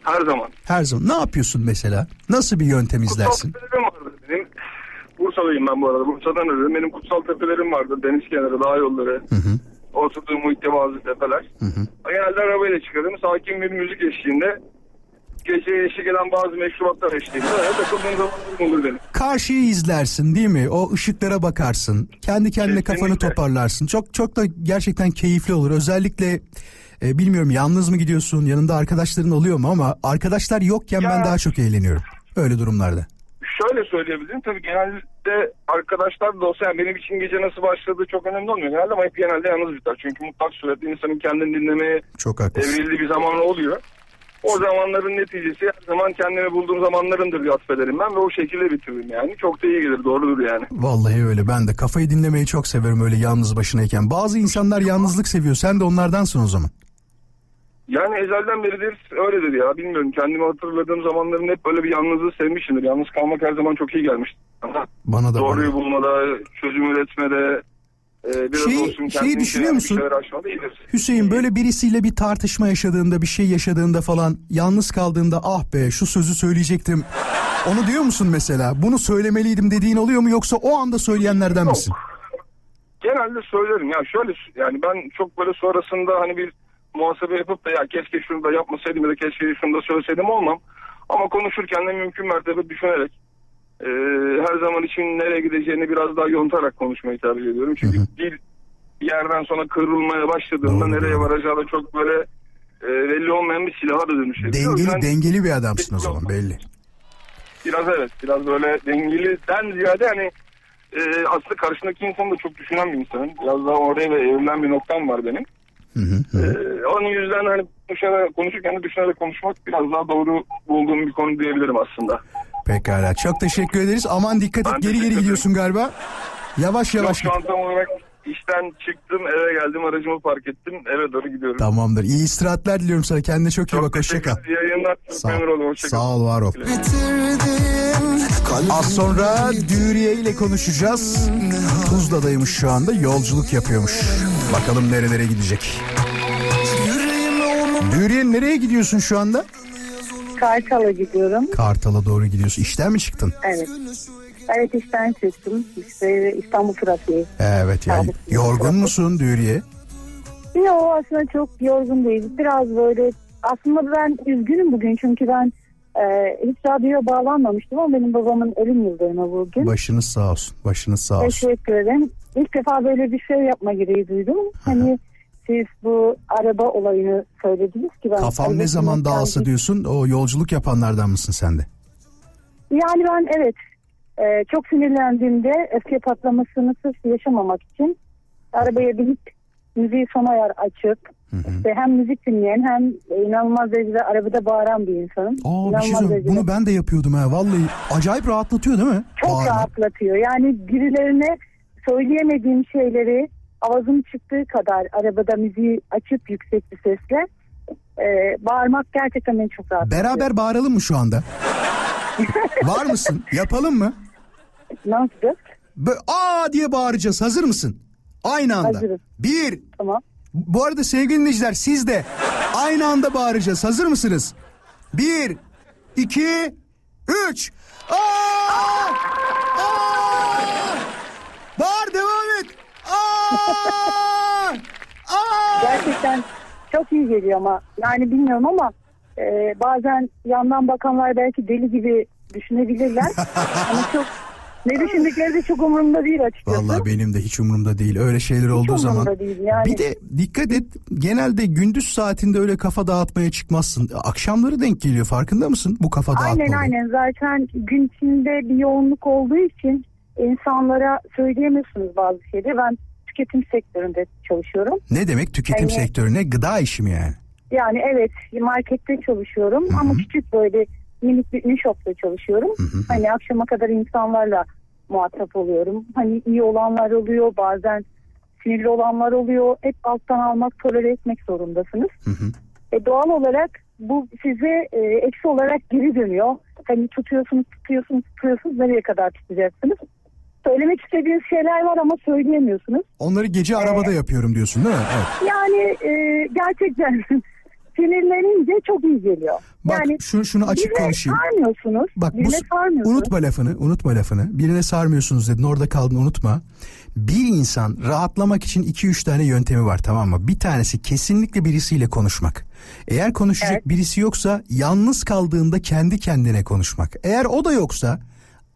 Her zaman. Her zaman. Ne yapıyorsun mesela? Nasıl bir yöntem izlersin? Bursalıyım ben bu arada. Bursa'dan öyle. Benim kutsal tepelerim vardı. Deniz kenarı, dağ yolları. Hı hı. Oturduğum muhitte bazı tepeler. Hı hı. Genelde arabayla çıkarım. Sakin bir müzik eşliğinde. Geceye eşlik eden bazı meşrubatlar eşliğinde. Öyle takıldığım zaman olur benim. Karşıyı izlersin değil mi? O ışıklara bakarsın. Kendi kendine kesinlikle kafanı toparlarsın. Çok çok da gerçekten keyifli olur. Özellikle e, bilmiyorum yalnız mı gidiyorsun? Yanında arkadaşların oluyor mu? Ama arkadaşlar yokken ya, ben daha çok eğleniyorum. Öyle durumlarda. Şöyle söyleyebilirim. Tabii genelde arkadaşlar da olsa, yani benim için gece nasıl başladığı çok önemli olmuyor. Genelde ama hep genelde yalnız biter. Çünkü mutlak suretle insanın kendini dinlemeye evrildiği bir zaman oluyor. O zamanların neticesi her zaman kendimi bulduğum zamanlarımdır diye atfederim ben ve o şekilde bitiririm yani. Çok da iyi gelir, doğrudur yani. Vallahi öyle, ben de kafayı dinlemeyi çok severim öyle yalnız başınayken. Bazı insanlar yalnızlık seviyor. Sen de onlardansın o zaman. Yani ezelden beridir öyledir ya, bilmiyorum, kendimi hatırladığım zamanların hep böyle bir yalnızlığı sevmişimdir. Yalnız kalmak her zaman çok iyi gelmiştir. Bana da doğruyu bana bulmada, çözüm üretmede, e, biraz şey, olsun kendini düşünüyor musun? Hüseyin, böyle birisiyle bir tartışma yaşadığında, bir şey yaşadığında falan, yalnız kaldığında ah be şu sözü söyleyecektim. Onu diyor musun mesela? Bunu söylemeliydim dediğin oluyor mu, yoksa o anda söyleyenlerden Yok. misin? Genelde söylerim ya, şöyle yani ben çok böyle sonrasında hani bir muhasebe yapıp da ya keşke şunu da yapmasaydım ya da keşke şunu da söyleseydim olmam. Ama konuşurken de mümkün mertebe düşünerek e, her zaman için nereye gideceğini biraz daha yontarak konuşmayı tercih ediyorum. Çünkü hı hı. dil bir yerden sonra kırılmaya başladığında doğru, nereye doğru. varacağı da çok böyle e, belli olmayan bir silaha da dönüşüyor. Dengeli, yani, dengeli bir adamsın o zaman belli. Biraz evet, biraz böyle dengeliden ziyade hani e, aslında karşındaki insanı da çok düşünen bir insanım. Biraz daha oraya ve evrilen bir noktam var benim. Hı hı. Ee, onun yüzden hani konuşarak, konuşurken de düşünerek konuşmak biraz daha doğru bulduğum bir konu diyebilirim aslında. Pekala, çok teşekkür ederiz. Aman dikkat et, ben geri geri gidiyorsun galiba. Yavaş yavaş. Yok, şu an tam olarak işten çıktım, eve geldim, aracımı park ettim, eve doğru gidiyorum. Tamamdır, iyi istirahatler diliyorum sana, kendine çok, çok iyi bak, hoşçakal. Çok teşekkür ederim, yayınlar. Sağ ol, var ol. Az sonra Duriye ile konuşacağız. Tuzla'daymış şu anda, yolculuk yapıyormuş. Bakalım nerelere gidecek. Duriye, nereye gidiyorsun şu anda? Kartal'a gidiyorum. Kartal'a doğru gidiyorsun. İşten mi çıktın? Evet. Evet, işten çıktım. İşte İstanbul trafiği. Evet yani. Yorgun musun Duriye? Yok, aslında çok yorgun değiliz. Biraz böyle aslında ben üzgünüm bugün çünkü ben e, hiç radyoya bağlanmamıştım ama benim babamın ölüm yıldönümü bugün. Başınız sağ olsun. Başınız sağ olsun. Teşekkür ederim. İlk defa böyle bir şey yapma gereği duydum. Hani siz bu araba olayını söylediniz ki ben... Kafam ne zaman dağılsa diyorsun, o yolculuk yapanlardan mısın sen de? Yani ben evet e, çok sinirlendiğimde öfke patlamasını sırf yaşamamak için arabaya binip müziği sona yer açıp, hı hı, İşte hem müzik dinleyen hem inanılmaz derecede arabada bağıran bir insanım. Aa, bir şey söyleyeyim, bunu ben de yapıyordum ha vallahi. Acayip rahatlatıyor değil mi? Çok bağırma. Rahatlatıyor yani birilerine söyleyemediğim şeyleri ağzım çıktığı kadar arabada müziği açıp yüksek bir sesle e, bağırmak gerçekten beni çok rahatlatıyor. Beraber bağıralım mı şu anda? Var mısın? Yapalım mı? Nasıl? Böyle, aa diye bağıracağız. Hazır mısın? Aynı anda. Hazırız. Bir. Tamam. Bu arada sevgili dinleyiciler siz de aynı anda bağıracağız. Hazır mısınız? Bir, iki, üç. Aa! Aa! Bağır, devam et. Aa! Aa! Gerçekten çok iyi geliyor ama yani bilmiyorum ama e, bazen yandan bakanlar belki deli gibi düşünebilirler. Ama çok... Ne düşündükleri de çok umurumda değil açıkçası. Vallahi benim de hiç umurumda değil. Öyle şeyler hiç olduğu zaman. Yani. Bir de dikkat et, genelde gündüz saatinde öyle kafa dağıtmaya çıkmazsın. Akşamları denk geliyor, farkında mısın bu kafa dağıtma? Aynen aynen, zaten gün içinde bir yoğunluk olduğu için insanlara söyleyemiyorsunuz bazı şeyleri. Ben tüketim sektöründe çalışıyorum. Ne demek tüketim yani, sektörüne gıda işi mi yani? Yani evet, markette çalışıyorum. Hı-hı. Ama küçük böyle minik bir ünlü shop'ta çalışıyorum. Hı-hı. Hani akşama kadar insanlarla muhatap oluyorum. Hani iyi olanlar oluyor, bazen sinirli olanlar oluyor. Hep alttan almak, tolere etmek zorundasınız. Hı hı. E doğal olarak bu size e, eksi olarak geri dönüyor. Hani tutuyorsunuz, tutuyorsunuz, tutuyorsunuz. Nereye kadar tutacaksınız? Söylemek istediğiniz şeyler var ama söyleyemiyorsunuz. Onları gece arabada ee, yapıyorum diyorsun değil mi? Evet. Yani e, gerçekten... Sinirlenince çok iyi geliyor. Bak yani, şunu, şunu açık konuşayım. Birine sarmıyorsunuz. Bak, birine bu, sarmıyorsunuz. Unutma lafını, unutma lafını. Birine sarmıyorsunuz dedin, orada kaldın, unutma. Bir insan rahatlamak için iki üç tane yöntemi var, tamam mı? Bir tanesi kesinlikle birisiyle konuşmak. Eğer konuşacak evet. birisi yoksa yalnız kaldığında kendi kendine konuşmak. Eğer o da yoksa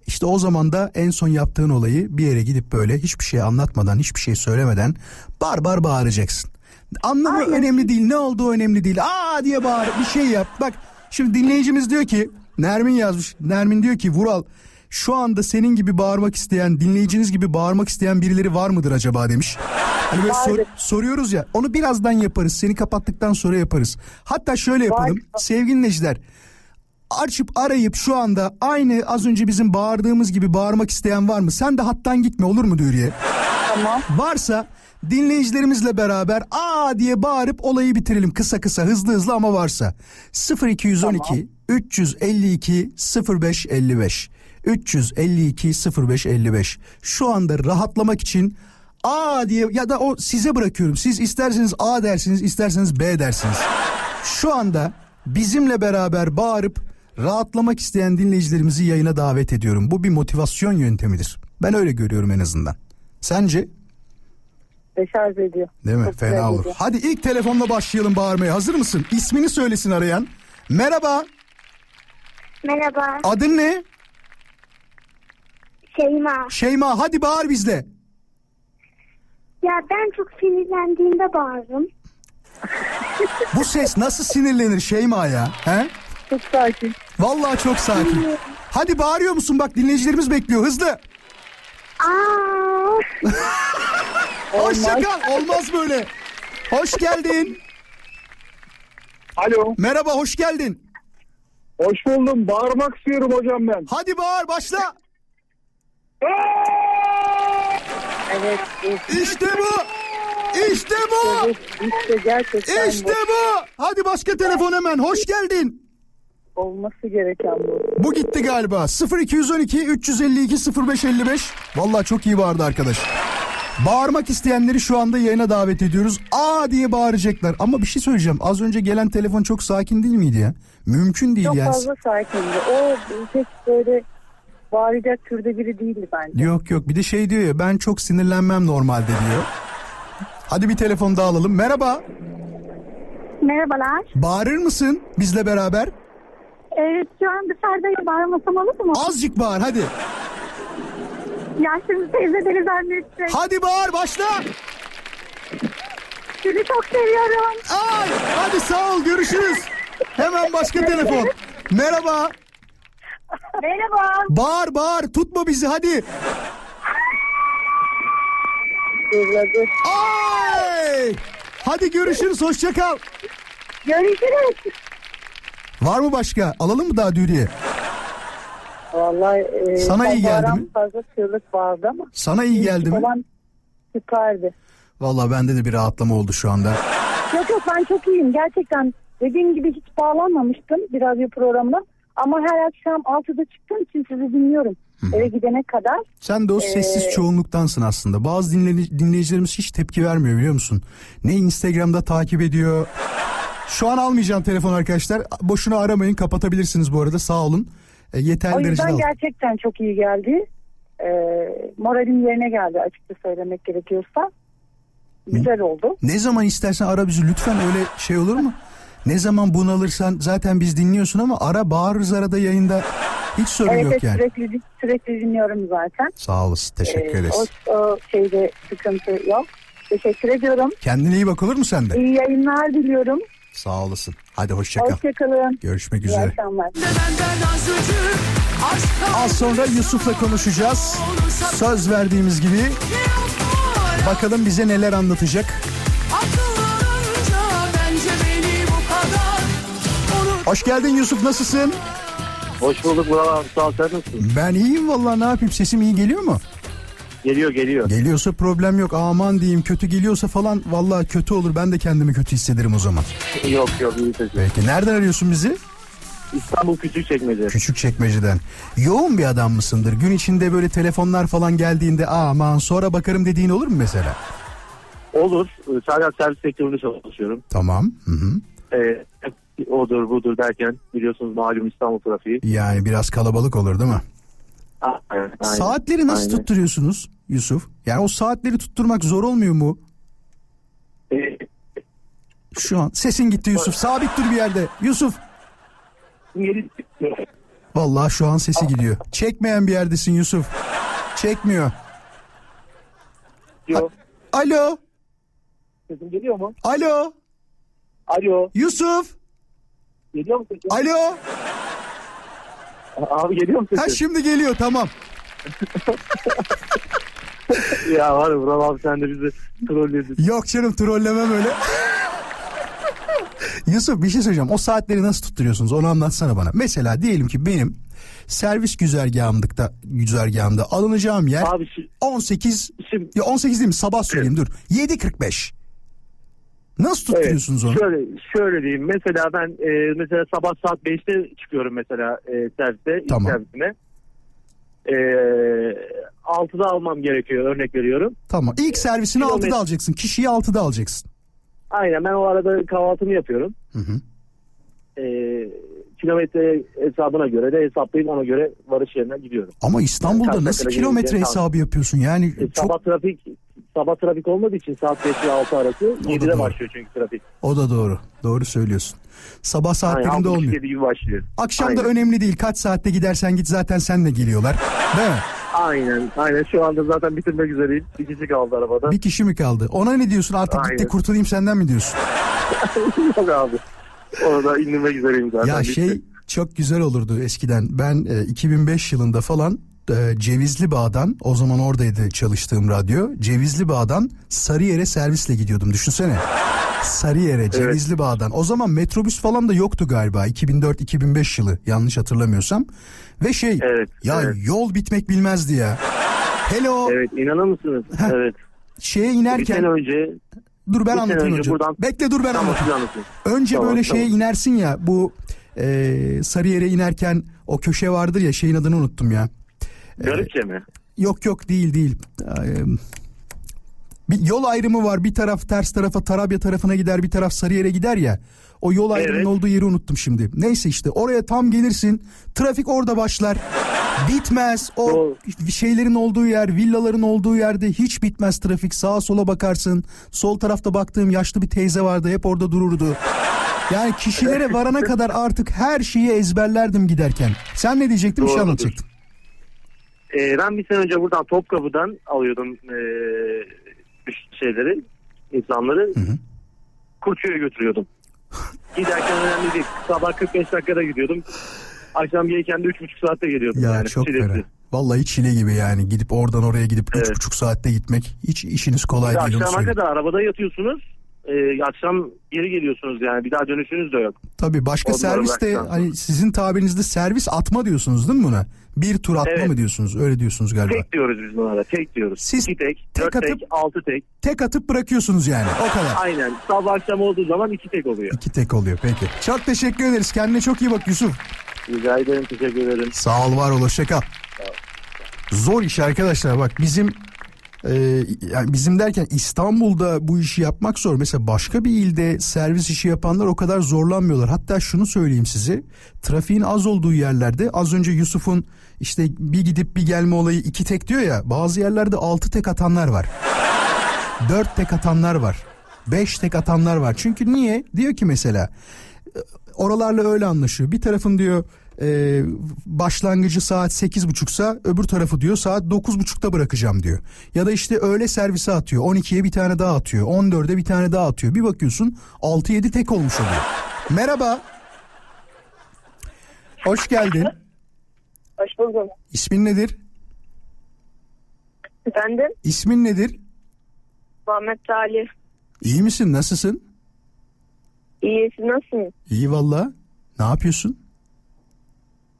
işte o zaman da en son yaptığın olayı bir yere gidip böyle hiçbir şey anlatmadan, hiçbir şey söylemeden bar bar bağıracaksın. Anlamı aynen. önemli değil, ne olduğu önemli değil. Aa diye bağır, bir şey yap. Bak şimdi dinleyicimiz diyor ki, Nermin yazmış. Nermin diyor ki Vural, şu anda senin gibi bağırmak isteyen, dinleyiciniz gibi bağırmak isteyen birileri var mıdır acaba demiş. Hani böyle sor, soruyoruz ya, onu birazdan yaparız. Seni kapattıktan sonra yaparız. Hatta şöyle yapalım sevgili dinleyiciler. Açıp arayıp şu anda aynı az önce bizim bağırdığımız gibi bağırmak isteyen var mı? Sen de hattan gitme, olur mu Dürüye? Tamam. Varsa... Dinleyicilerimizle beraber aa diye bağırıp olayı bitirelim. Kısa kısa, hızlı hızlı ama varsa. sıfır iki yüz on iki tamam. üç yüz elli iki sıfır beş elli beş üç yüz elli iki sıfır beş elli beş Şu anda rahatlamak için aa diye, ya da o size bırakıyorum. Siz isterseniz A dersiniz, isterseniz B dersiniz. Şu anda bizimle beraber bağırıp rahatlamak isteyen dinleyicilerimizi yayına davet ediyorum. Bu bir motivasyon yöntemidir. Ben öyle görüyorum en azından. Sence? Deşarj ediyor. Değil mi? Çok fena olur. Ediyor. Hadi ilk telefonla başlayalım bağırmaya. Hazır mısın? İsmini söylesin arayan. Merhaba. Merhaba. Adın ne? Şeyma. Şeyma, hadi bağır bizle. Ya ben çok sinirlendiğimde bağırırım. Bu ses nasıl sinirlenir Şeyma ya? He? Çok sakin. Vallahi çok sakin. Hadi bağırıyor musun? Bak dinleyicilerimiz bekliyor. Hızlı. Aa. Hoşça kal. Olmaz böyle. Hoş geldin. Alo. Merhaba, hoş geldin. Hoş buldum. Bağırmak istiyorum hocam ben. Hadi bağır, başla. Evet. İşte bu. İşte bu. Evet, işte gerçekten. İşte bu. Hadi başka telefon hemen. Hoş geldin. Olması gereken bu. Bu gitti galiba. sıfır iki yüz on iki üç yüz elli iki sıfır beş elli beş Vallahi çok iyi bağırdı arkadaş. Bağırmak isteyenleri şu anda yayına davet ediyoruz. Aa diye bağıracaklar. Ama bir şey söyleyeceğim. Az önce gelen telefon çok sakin değil miydi ya? Mümkün değil çok yani. Çok fazla sakindi. O pek böyle bağıracak türde biri değildi bence. Yok yok. Bir de şey diyor ya, ben çok sinirlenmem normalde diyor. Hadi bir telefon daha alalım. Merhaba. Merhabalar. Bağırır mısın bizle beraber? Evet, şu an dışarıdayım. Bağırmasam olur mu? Azıcık bağır hadi. Yaşlı teyze beni zannetsin. Hadi bağır, başla. Sizi çok seviyorum. Ay, hadi sağ ol, görüşürüz. Hemen başka telefon. Merhaba. Merhaba. Bağır bağır, tutma bizi hadi. Ay! Hadi görüşürüz, hoşça kal. Görüşürüz. Var mı başka? Alalım mı daha Dürüye? Vallahi e, sana iyi geldi mi? Fazla çığlık vardı ama. Sana iyi geldi mi? Süperdi. Vallahi bende de bir rahatlama oldu şu anda. Yok yok, ben çok iyiyim gerçekten. Dediğim gibi hiç bağlanmamıştım bir radyo programına. Ama her akşam altıda çıktığım için sizi dinliyorum. Hı. Eve gidene kadar. Sen de o sessiz ee... çoğunluktansın aslında. Bazı dinley- dinleyicilerimiz hiç tepki vermiyor, biliyor musun? Ne Instagram'da takip ediyor. Şu an almayacağım telefon arkadaşlar. Boşuna aramayın, kapatabilirsiniz bu arada, sağ olun. E, yeterli derecede. O yüzden derecede gerçekten aldım. Çok iyi geldi. E, moralim yerine geldi açıkça söylemek gerekiyorsa. Güzel Hı. oldu. Ne zaman istersen ara bizi lütfen, öyle şey olur mu? Ne zaman bunalırsan zaten biz dinliyorsun ama ara, bağırırız arada yayında. Hiç sorun evet, yok yani. Evet sürekli, sürekli dinliyorum zaten. Sağ olasın, teşekkür ee, ederiz. O, o şeyde sıkıntı yok. Teşekkür ediyorum. Kendine iyi bak, olur mu sende? İyi yayınlar diliyorum. Sağ olasın. Hadi hoşçakal. Hoşçakalın. Görüşmek üzere. İyi akşamlar. Az sonra Yusuf'la konuşacağız. Söz verdiğimiz gibi. Bakalım bize neler anlatacak. Hoş geldin Yusuf, nasılsın? Hoş bulduk Vural abi, sağ ol, sen nasılsın? Ben iyiyim vallahi, ne yapayım, sesim iyi geliyor mu? Geliyor geliyor. Geliyorsa problem yok, aman diyeyim, kötü geliyorsa falan vallahi kötü olur, ben de kendimi kötü hissederim o zaman. Yok yok, iyi sesim. Peki nereden arıyorsun bizi? İstanbul Küçükçekmece. Küçükçekmece'den. Yoğun bir adam mısındır? Gün içinde böyle telefonlar falan geldiğinde aman sonra bakarım dediğin olur mu mesela? Olur. Sadece servis sektöründe çalışıyorum. Tamam. Hı hı. Ee, odur budur derken biliyorsunuz malum İstanbul trafiği. Yani biraz kalabalık olur değil mi? Aynen, aynen. Saatleri nasıl aynen. tutturuyorsunuz Yusuf? Yani o saatleri tutturmak zor olmuyor mu? Ee, Şu an sesin gitti Yusuf. Sabit dur bir yerde. Yusuf. Vallahi şu an sesi gidiyor. Çekmeyen bir yerdesin Yusuf. Çekmiyor. Yok. A- Alo. Sesim geliyor mu? Alo. Alo. Yusuf. Geliyor mu sesim? Alo. Abi geliyor mu sesim? Ha şimdi geliyor, tamam. Ya var Vural abi, sen de bizi trolledin. Yok canım, trollemem öyle. Yusuf bir şey söyleyeceğim. O saatleri nasıl tutturuyorsunuz? Onu anlatsana bana. Mesela diyelim ki benim servis güzergahımda, güzergahımda alınacağım yer abi, şi, on sekiz şimdi, ya on sekiz değil mi? Sabah söyleyeyim evet. Dur. yedi kırk beş. Nasıl tutturuyorsunuz evet, onu? Şöyle, şöyle diyeyim. Mesela ben e, mesela sabah saat beşte çıkıyorum mesela e, servise. Tamam. Servisime. E, altıda almam gerekiyor. Örnek veriyorum. Tamam. İlk servisini kilometre... altıda alacaksın. Kişiyi altıda alacaksın. Aynen, ben o arada kahvaltımı yapıyorum. Hı hı. Ee, kilometre hesabına göre de hesaplayıp ona göre varış yerine gidiyorum. Ama İstanbul'da yani nasıl kilometre hesabı yapıyorsun? Yani e, çok... sabah trafik sabah trafik olmadığı için saat beş ile altı arası yedide başlıyor çünkü trafik. O da doğru. Doğru söylüyorsun. Sabah saatlerinde yani, olmuyor. Gibi başlıyor. Akşam aynen. da önemli değil. Kaç saatte gidersen git zaten senle geliyorlar. Değil mi? Aynen, aynen. Şu anda zaten bitirmek üzereyim. Bir kişi kaldı arabada. Bir kişi mi kaldı? Ona ne diyorsun? Artık aynen. gitti kurtulayım senden mi diyorsun? Yok abi. Orada indirmek üzereyim zaten. Ya şey çok güzel olurdu eskiden. Ben e, iki bin beş yılında falan e, Cevizli Bağ'dan, o zaman oradaydı çalıştığım radyo. Cevizli Bağ'dan Sarıyer'e servisle gidiyordum. Düşünsene. Sarıyer'e, Cevizli evet. Bağ'dan. O zaman metrobüs falan da yoktu galiba. iki bin dört iki bin beş yılı yanlış hatırlamıyorsam. Ve şey evet, ya evet. yol bitmek bilmezdi ya. Hello. Evet, inanır mısınız? Heh. Evet. Şeye inerken. Bir sene önce. Dur ben anlatayım önce. Buradan... Bekle dur ben tamam, anlatayım. anlatayım. Önce tamam, böyle tamam. şeye inersin ya bu e, Sarıyer'e inerken o köşe vardır ya, şeyin adını unuttum ya. Garipçe ee, mi? Yok yok değil değil. Ee, bir yol ayrımı var. Bir taraf ters tarafa, Tarabya tarafına gider, bir taraf Sarıyer'e gider ya. O yol ayrımının evet. olduğu yeri unuttum şimdi. Neyse işte oraya tam gelirsin. Trafik orada başlar. Bitmez. O Doğru. şeylerin olduğu yer, villaların olduğu yerde hiç bitmez trafik. Sağa sola bakarsın. Sol tarafta baktığım yaşlı bir teyze vardı. Hep orada dururdu. Yani kişilere varana kadar artık her şeyi ezberlerdim giderken. Sen ne diyecektin? Bir şey anlatacaktın. Ee, ben bir sene önce buradan Topkapı'dan alıyordum ee, şeyleri, insanları. Hı hı. Kurtköy'e götürüyordum. Giderken önemli değil. Sabah kırk beş dakikada gidiyordum. Akşam gelirken de üç buçuk saatte geliyordum. Ya yani. Çok fena. Vallahi çile gibi yani. Gidip oradan oraya gidip evet. üç buçuk saatte gitmek. Hiç işiniz kolay değil. Akşama kadar arabada yatıyorsunuz. Ee, akşam geri geliyorsunuz yani. Bir daha dönüşünüz de yok. Tabii başka Onları servis de hani sizin tabirinizde servis atma diyorsunuz değil mi buna? Bir tur atma evet. mı diyorsunuz? Öyle diyorsunuz galiba. Tek diyoruz biz bunlara. Tek diyoruz. Siz iki tek, tek dört atıp, tek, altı tek. Tek atıp bırakıyorsunuz yani. O kadar. Aynen. Sabah akşam olduğu zaman iki tek oluyor. İki tek oluyor peki. Çok teşekkür ederiz. Kendine çok iyi bak Yusuf. Rica ederim. Teşekkür ederim. Sağ ol, var ol. Hoşça kal. Zor iş arkadaşlar. Bak bizim... Ee, yani bizim derken İstanbul'da bu işi yapmak zor. Mesela başka bir ilde servis işi yapanlar o kadar zorlanmıyorlar. Hatta şunu söyleyeyim size, trafiğin az olduğu yerlerde, az önce Yusuf'un işte bir gidip bir gelme olayı iki tek diyor ya, bazı yerlerde altı tek atanlar var, dört tek atanlar var, beş tek atanlar var. Çünkü niye? Diyor ki mesela oralarla öyle anlaşıyor. Bir tarafın diyor Ee, başlangıcı saat sekiz buçuksa öbür tarafı diyor saat dokuz buçukta bırakacağım diyor. Ya da işte öğle servise atıyor, on ikiye bir tane daha atıyor, on dörde bir tane daha atıyor. Bir bakıyorsun altı yedi tek olmuş oluyor. Merhaba. Hoş geldin. Hoş buldum. İsmin nedir? Efendim? İsmin nedir? Muhammed Ali. İyi misin, nasılsın? İyi, nasılsın? İyi valla. Ne yapıyorsun?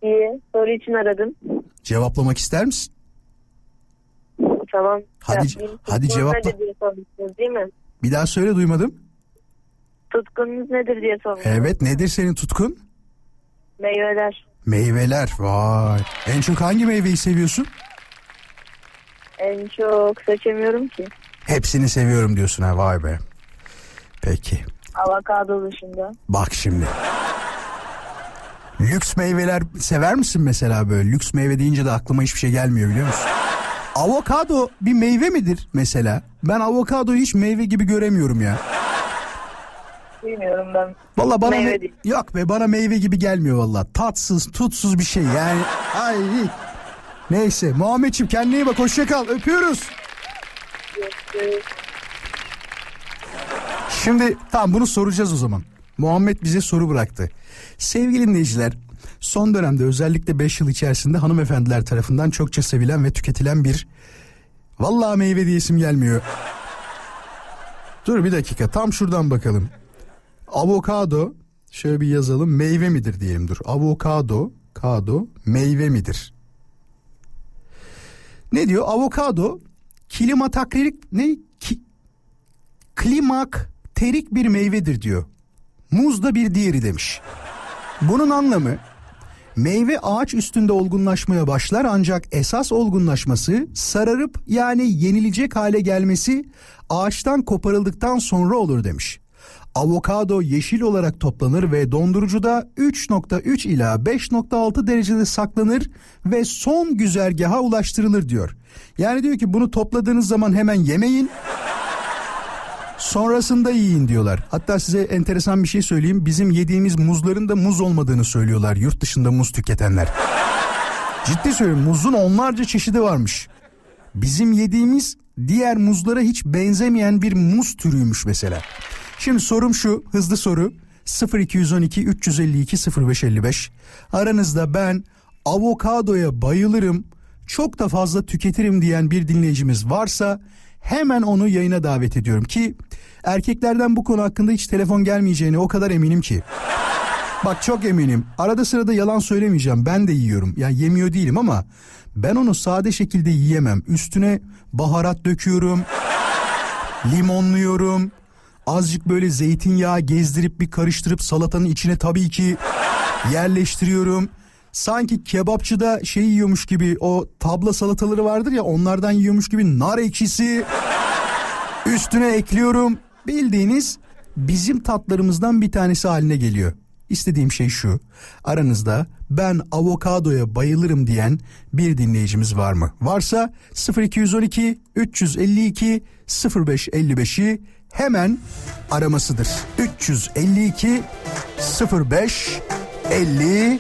İyi, soru için aradım. Cevaplamak ister misin? Tamam. Hadi, hadi cevapla. Değil mi? Bir daha söyle, duymadım. Tutkunuz nedir diye sormuştum. Evet, nedir senin tutkun? Meyveler. Meyveler, vay. En çok hangi meyveyi seviyorsun? En çok seçemiyorum ki. Hepsini seviyorum diyorsun ha, vay be. Peki. Avokado dışında. Bak şimdi. Lüks meyveler sever misin mesela böyle? Lüks meyve deyince de aklıma hiçbir şey gelmiyor biliyor musun? Avokado bir meyve midir mesela? Ben avokadoyu hiç meyve gibi göremiyorum ya. Bilmiyorum ben. Valla bana meyve me- yok be, bana meyve gibi gelmiyor valla. Tatsız, tutsuz bir şey yani. Ay. Neyse Muhammedciğim, kendine iyi bak, hoşça kal. Öpüyoruz. Şimdi tamam, bunu soracağız o zaman. Muhammed bize soru bıraktı. Sevgili dinleyiciler, son dönemde özellikle beş yıl içerisinde hanımefendiler tarafından çokça sevilen ve tüketilen bir... Vallahi meyve diyesim gelmiyor. Dur bir dakika, tam şuradan bakalım. Avokado, şöyle bir yazalım, meyve midir diyelim, dur. Avokado, kado, meyve midir? Ne diyor? Avokado, klimakterik, ne? Ki, klimakterik bir meyvedir diyor. Muz da bir diğeri demiş. Bunun anlamı, meyve ağaç üstünde olgunlaşmaya başlar ancak esas olgunlaşması, sararıp yani yenilecek hale gelmesi ağaçtan koparıldıktan sonra olur demiş. Avokado yeşil olarak toplanır ve dondurucuda üç nokta üç ila beş nokta altı derecede saklanır ve son güzergaha ulaştırılır diyor. Yani diyor ki bunu topladığınız zaman hemen yemeyin. Sonrasında yiyin diyorlar. Hatta size enteresan bir şey söyleyeyim. Bizim yediğimiz muzların da muz olmadığını söylüyorlar yurt dışında muz tüketenler. Ciddi söylüyorum, muzun onlarca çeşidi varmış. Bizim yediğimiz diğer muzlara hiç benzemeyen bir muz türüymüş mesela. Şimdi sorum şu, hızlı soru. sıfır iki on iki üç yüz elli iki sıfır beş elli beş. Aranızda ben avokadoya bayılırım, çok da fazla tüketirim diyen bir dinleyicimiz varsa... Hemen onu yayına davet ediyorum ki erkeklerden bu konu hakkında hiç telefon gelmeyeceğine o kadar eminim ki. Bak çok eminim. Arada sırada yalan söylemeyeceğim. Ben de yiyorum. Ya yani yemiyor değilim ama ben onu sade şekilde yiyemem. Üstüne baharat döküyorum. Limonluyorum. Azıcık böyle zeytinyağı gezdirip bir karıştırıp salatanın içine tabii ki yerleştiriyorum. Sanki kebapçıda şey yiyormuş gibi, o tabla salataları vardır ya, onlardan yiyormuş gibi nar ekşisi, Üstüne ekliyorum, bildiğiniz bizim tatlarımızdan bir tanesi haline geliyor. İstediğim şey şu: aranızda ben avokadoya bayılırım diyen bir dinleyicimiz var mı? Varsa sıfır iki yüz on iki üç yüz elli iki sıfır beş elli beş'i hemen aramasıdır. üç yüz elli iki sıfır beş elli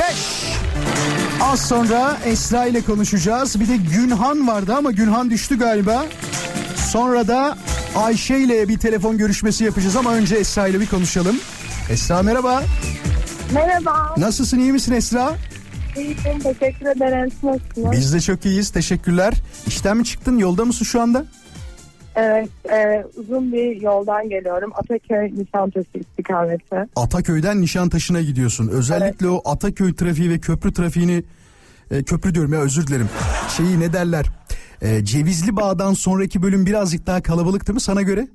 beş. Az sonra Esra ile konuşacağız. Bir de Günhan vardı ama Günhan düştü galiba. Sonra da Ayşe ile bir telefon görüşmesi yapacağız ama önce Esra ile bir konuşalım. Esra merhaba. Merhaba. Nasılsın, iyi misin Esra? İyiyim, teşekkür ederim. Nasılsınız? Biz de çok iyiyiz, teşekkürler. İşten mi çıktın, yolda mısın şu anda? Evet, e, uzun bir yoldan geliyorum. Ataköy Nişantaşı istikameti. Ataköy'den Nişantaşı'na gidiyorsun. Özellikle evet. O Ataköy trafiği ve köprü trafiğini, e, köprü diyorum ya, özür dilerim. Şeyi ne derler? E, Cevizli Bağ'dan sonraki bölüm birazcık daha kalabalık değil mi sana göre?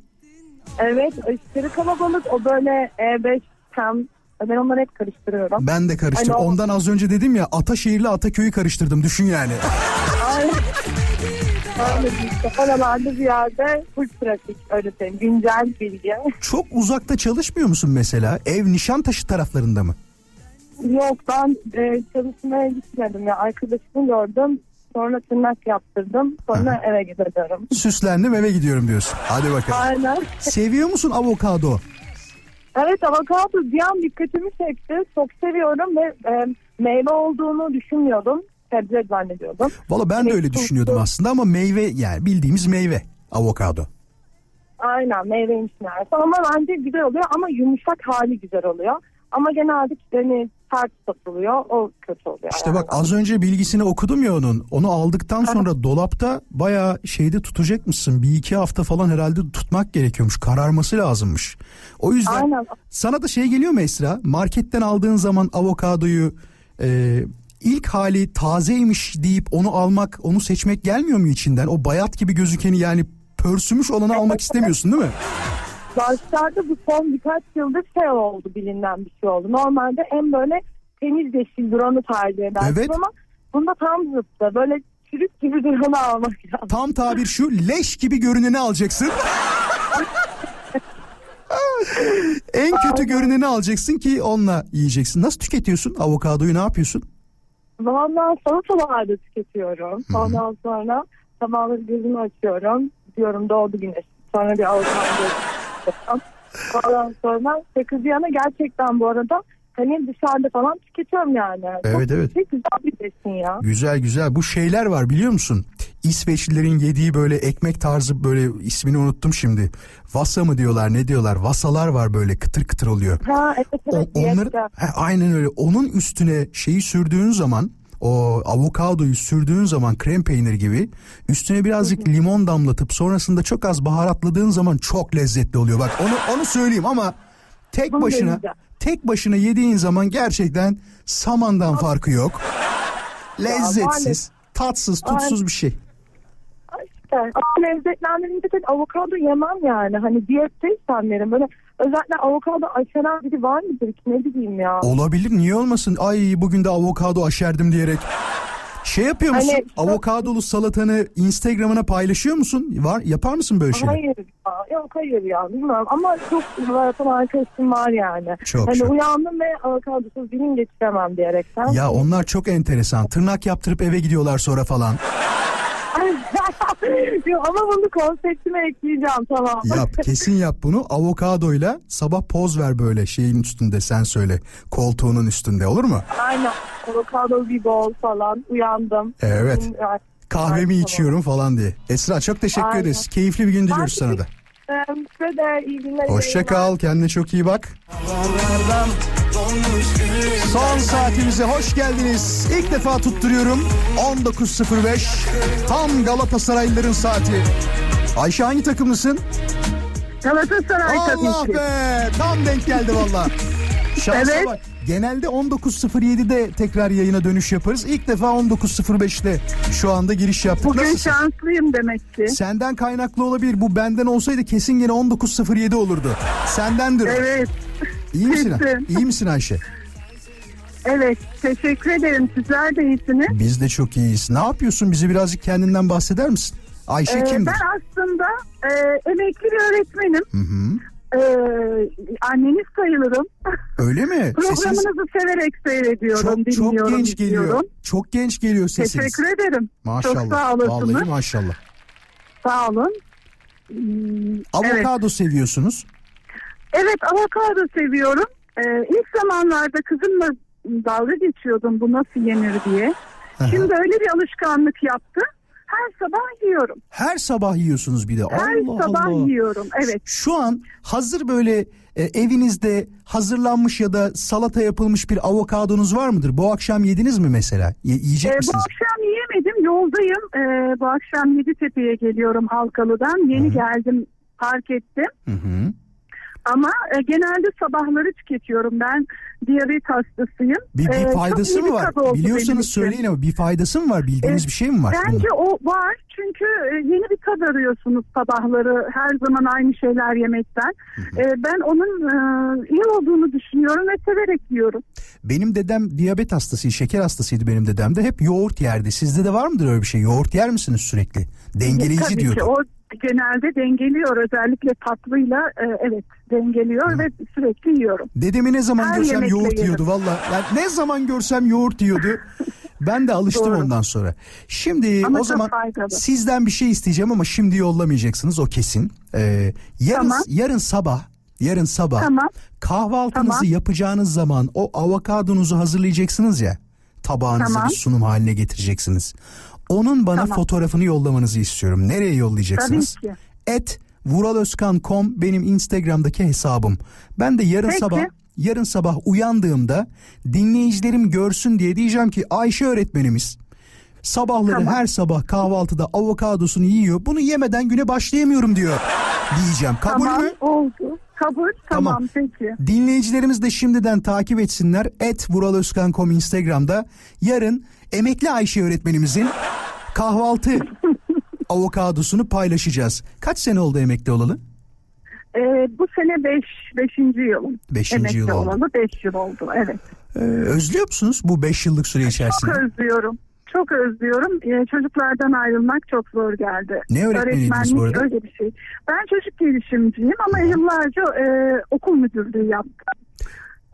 Evet, aşırı kalabalık. O böyle E beş tam. Ben onları hep karıştırıyorum. Ben de karıştırıyorum. Hani ondan o... az önce dedim ya, Ataşehir'le Ataköy'ü karıştırdım. Düşün yani. Aynen. Öyle işte. Oralarda bir yerde full trafik. Öyle senin güncel bilgi. Çok uzakta çalışmıyor musun mesela? Ev Nişantaşı taraflarında mı? Yok, ben e, çalışmaya gitmedim. Ya, arkadaşımı gördüm. Sonra tırnak yaptırdım. Sonra ha. eve gidiyorum. Süslendim, eve gidiyorum diyorsun. Hadi bakalım. Aynen. Seviyor musun avokado? Evet, avokado bir an dikkatimi çekti. Çok seviyorum ve e, meyve olduğunu düşünmüyordum. Sebze zannediyordum. Valla ben de öyle düşünüyordum aslında ama meyve, yani bildiğimiz meyve avokado. Aynen, meyveymiş meğerse. Ama bence güzel oluyor ama yumuşak hali güzel oluyor. Ama genelde hani sert satılıyor, o kötü oluyor. İşte yani. Bak az önce bilgisini okudum ya onun. Onu aldıktan sonra evet. Dolapta bayağı şeyde tutacakmışsın. Bir iki hafta falan herhalde tutmak gerekiyormuş. Kararması lazımmış. O yüzden aynen. Sana da şey geliyor mu Esra? Marketten aldığın zaman avokadoyu e, ilk hali tazeymiş deyip onu almak, onu seçmek gelmiyor mu içinden? O bayat gibi gözükeni, yani pörsümüş olanı almak istemiyorsun değil mi? Başlarda bu son birkaç yıldır şey oldu, bilinen bir şey oldu. Normalde en böyle temiz yeşil duranı tercih edersin evet. Ama bunda tam zıttı. Böyle çürük gibi duranı almak lazım. Tam tabir şu: leş gibi görüneni alacaksın. En kötü görüneni alacaksın ki onunla yiyeceksin. Nasıl tüketiyorsun avokadoyu, ne yapıyorsun? Valla salatalarda tüketiyorum. Hmm. Ondan sonra sabahları gözümü açıyorum. Diyorum doğdu güneş. Sonra bir avokado. Ondan sonra sakızı yana gerçekten bu arada hani dışarıda falan tüketiyorum yani. Evet, çok evet. Şey, güzel bir besin ya. Güzel güzel. Bu şeyler var biliyor musun? İsveçlilerin yediği böyle ekmek tarzı, böyle ismini unuttum şimdi. Vasa mı diyorlar, ne diyorlar? Vasalar var, böyle kıtır kıtır oluyor. Ha evet evet. O, onları, he, aynen öyle. Onun üstüne şeyi sürdüğün zaman, o avokadoyu sürdüğün zaman krem peyniri gibi, üstüne birazcık limon damlatıp sonrasında çok az baharatladığın zaman çok lezzetli oluyor. Bak onu onu söyleyeyim ama tek bunu başına deneyeceğim. Tek başına yediğin zaman gerçekten samandan ya, farkı yok. Lezzetsiz, tatsız, tutsuz bir şey. İşte lezzetlendirince tek avokado yemem yani. Hani diyette insanların böyle özellikle avokado aşeran biri var mıdır ki, ne bileyim ya. Olabilir, niye olmasın? Ay bugün de avokado aşerdim diyerek. Şey yapıyor musun? Hani, avokadolu salatanı Instagram'ına paylaşıyor musun? Var, yapar mısın böyle şeyi? Hayır ya, yok hayır ya, bilmiyorum ama çok zaten arkadaşım var yani. Çok, hani çok. Uyandım ve avokadosuz bir gün geçiremem diyerekten. Ya onlar çok enteresan. Tırnak yaptırıp eve gidiyorlar sonra falan. Ama bunu konseptime ekleyeceğim, tamam. Yap, kesin yap bunu. Avokadoyla sabah poz ver, böyle şeyin üstünde, sen söyle, koltuğunun üstünde, olur mu? Aynen, avokado bir bol falan, uyandım. Evet, bugün, yani, kahvemi yani, içiyorum tamam. falan diye. Esra çok teşekkür aynen. ederiz. Keyifli bir gün diliyoruz sana da. Size de iyi günler. Hoşça kal, kendine çok iyi bak. Son saatimize hoş geldiniz. İlk defa tutturuyorum. on dokuz sıfır beş tam Galatasaraylıların saati. Ayşe hangi takımlısın? Galatasaray takımı. Allah be, tam denk geldi valla. Şansa evet. bak. Genelde on dokuz sıfır yedi'de tekrar yayına dönüş yaparız. İlk defa on dokuz sıfır beş'te şu anda giriş yaptık. Bugün nasılsın? Şanslıyım demek ki. Senden kaynaklı olabilir. Bu benden olsaydı kesin yine on dokuz sıfır yedi olurdu. Sendendir. Evet. İyi misin? İyi misin Ayşe? Evet, teşekkür ederim. Sizler de iyisiniz. Biz de çok iyiyiz. Ne yapıyorsun? Bizi birazcık kendinden bahseder misin? Ayşe ee, kimdir? Ben aslında Ee, emekli bir öğretmenim. Hı hı. Ee, anneniz sayılırım. Öyle mi? Programınızı sesiniz... severek seyrediyorum, çok, çok dinliyorum. Çok genç geliyor. Diyorum. Çok genç geliyor sesiniz. Teşekkür ederim. Maşallah. Çok sağ olasınız. Vallahi maşallah. Sağ olun. Avokado evet. seviyorsunuz. Evet, avokado seviyorum. Ee, ilk zamanlarda kızımla dalga geçiyordum bu nasıl yenir diye. Aha. Şimdi öyle bir alışkanlık yaptı. Her sabah yiyorum. Her sabah yiyorsunuz bir de. Her Allah sabah Allah. yiyorum, evet. Şu an hazır böyle e, evinizde hazırlanmış ya da salata yapılmış bir avokadonuz var mıdır? Bu akşam yediniz mi mesela? Ye, yiyecek e, misiniz? Bu akşam yiyemedim, yoldayım. E, bu akşam Yeditepe'ye geliyorum Halkalı'dan. Yeni Hı-hı. geldim, fark ettim. Hı-hı. Ama e, genelde sabahları tüketiyorum. Ben diyabet hastasıyım. Bir, bir faydası ee, mı var? Biliyorsanız söyleyin ama bir faydası mı var? Bildiğiniz ee, bir şey mi var? Bence bunun? O var. Çünkü yeni bir tad arıyorsunuz sabahları. Her zaman aynı şeyler yemekten. Ee, ben onun e, iyi olduğunu düşünüyorum ve severek yiyorum. Benim dedem diyabet hastası, şeker hastasıydı benim dedem de. Hep yoğurt yerdi. Sizde de var mıdır öyle bir şey? Yoğurt yer misiniz sürekli? Dengeleyici e, tabii diyordu. Ki, o... Genelde dengeliyor, özellikle tatlıyla e, evet dengeliyor Hı. ve sürekli yiyorum. Dedemi ne zaman Her görsem yoğurt yerim. yiyordu valla. Yani ne zaman görsem yoğurt yiyordu. Ben de alıştım ondan sonra. Şimdi ama o zaman faydalı. Sizden bir şey isteyeceğim ama şimdi yollamayacaksınız, o kesin. Ee, yarın tamam. yarın sabah yarın sabah tamam. kahvaltınızı tamam. yapacağınız zaman o avokadonuzu hazırlayacaksınız ya, tabağınızı tamam. bir sunum haline getireceksiniz. Onun bana tamam. fotoğrafını yollamanızı istiyorum. Nereye yollayacaksınız? et vural özkan nokta com benim Instagram'daki hesabım. Ben de yarın Peki. sabah yarın sabah uyandığımda dinleyicilerim görsün diye diyeceğim ki Ayşe öğretmenimiz sabahları tamam. her sabah kahvaltıda avokadosunu yiyor. Bunu yemeden güne başlayamıyorum diyor. Diyeceğim. Kabul tamam, mü? Oldu. Kabul. Tamam, tamam. Peki. Dinleyicilerimiz de şimdiden takip etsinler. et vural özkan nokta com Instagram'da yarın emekli Ayşe öğretmenimizin kahvaltı avokadosunu paylaşacağız. Kaç sene oldu emekli olalı? Ee, bu sene beş, beşinci yılım. Beşinci emekli yıl oldu. olalı beş yıl oldu, evet. Ee, özlüyor musunuz bu beş yıllık süre içerisinde? Çok özlüyorum. Çok özlüyorum. Ee, çocuklardan ayrılmak çok zor geldi. Ne öğretmeniydiniz bu arada? Öyle bir şey. Ben çocuk gelişimciyim ama hmm. yıllarca e, okul müdürlüğü yaptım.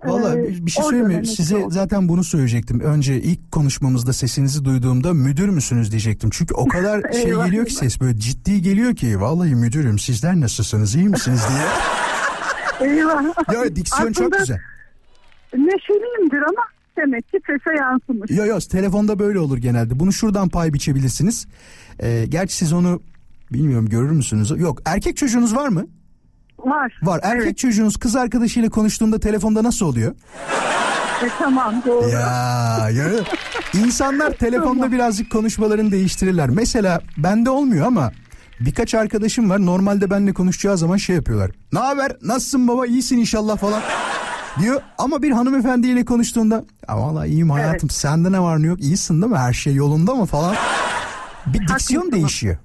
Valla bir şey söyleyeyim, size zaten bunu söyleyecektim. Önce ilk konuşmamızda sesinizi duyduğumda müdür müsünüz diyecektim. Çünkü o kadar şey geliyor ki ses böyle ciddi geliyor ki. Vallahi müdürüm sizler nasılsınız, iyi misiniz diye. Eyvah. Ya diksiyon aslında çok güzel. Neşeliyimdir ama demek ki sese yansımış. Yok yok, telefonda böyle olur genelde. Bunu şuradan pay biçebilirsiniz. Ee, gerçi siz onu bilmiyorum görür müsünüz? Yok, erkek çocuğunuz var mı? Var. Var. Erkek evet. çocuğunuz kız arkadaşıyla konuştuğunda telefonda nasıl oluyor? E, tamam doğru. Ya, ya. İnsanlar telefonda tamam. birazcık konuşmalarını değiştirirler. Mesela bende olmuyor ama birkaç arkadaşım var. Normalde benimle konuşacağı zaman şey yapıyorlar. Ne haber? Nasılsın baba? İyisin inşallah falan diyor. Ama bir hanımefendiyle konuştuğunda vallahi iyiyim hayatım. Evet. Sende ne var ne yok? İyisin değil mi? Her şey yolunda mı falan? Bir diksiyon değişiyor.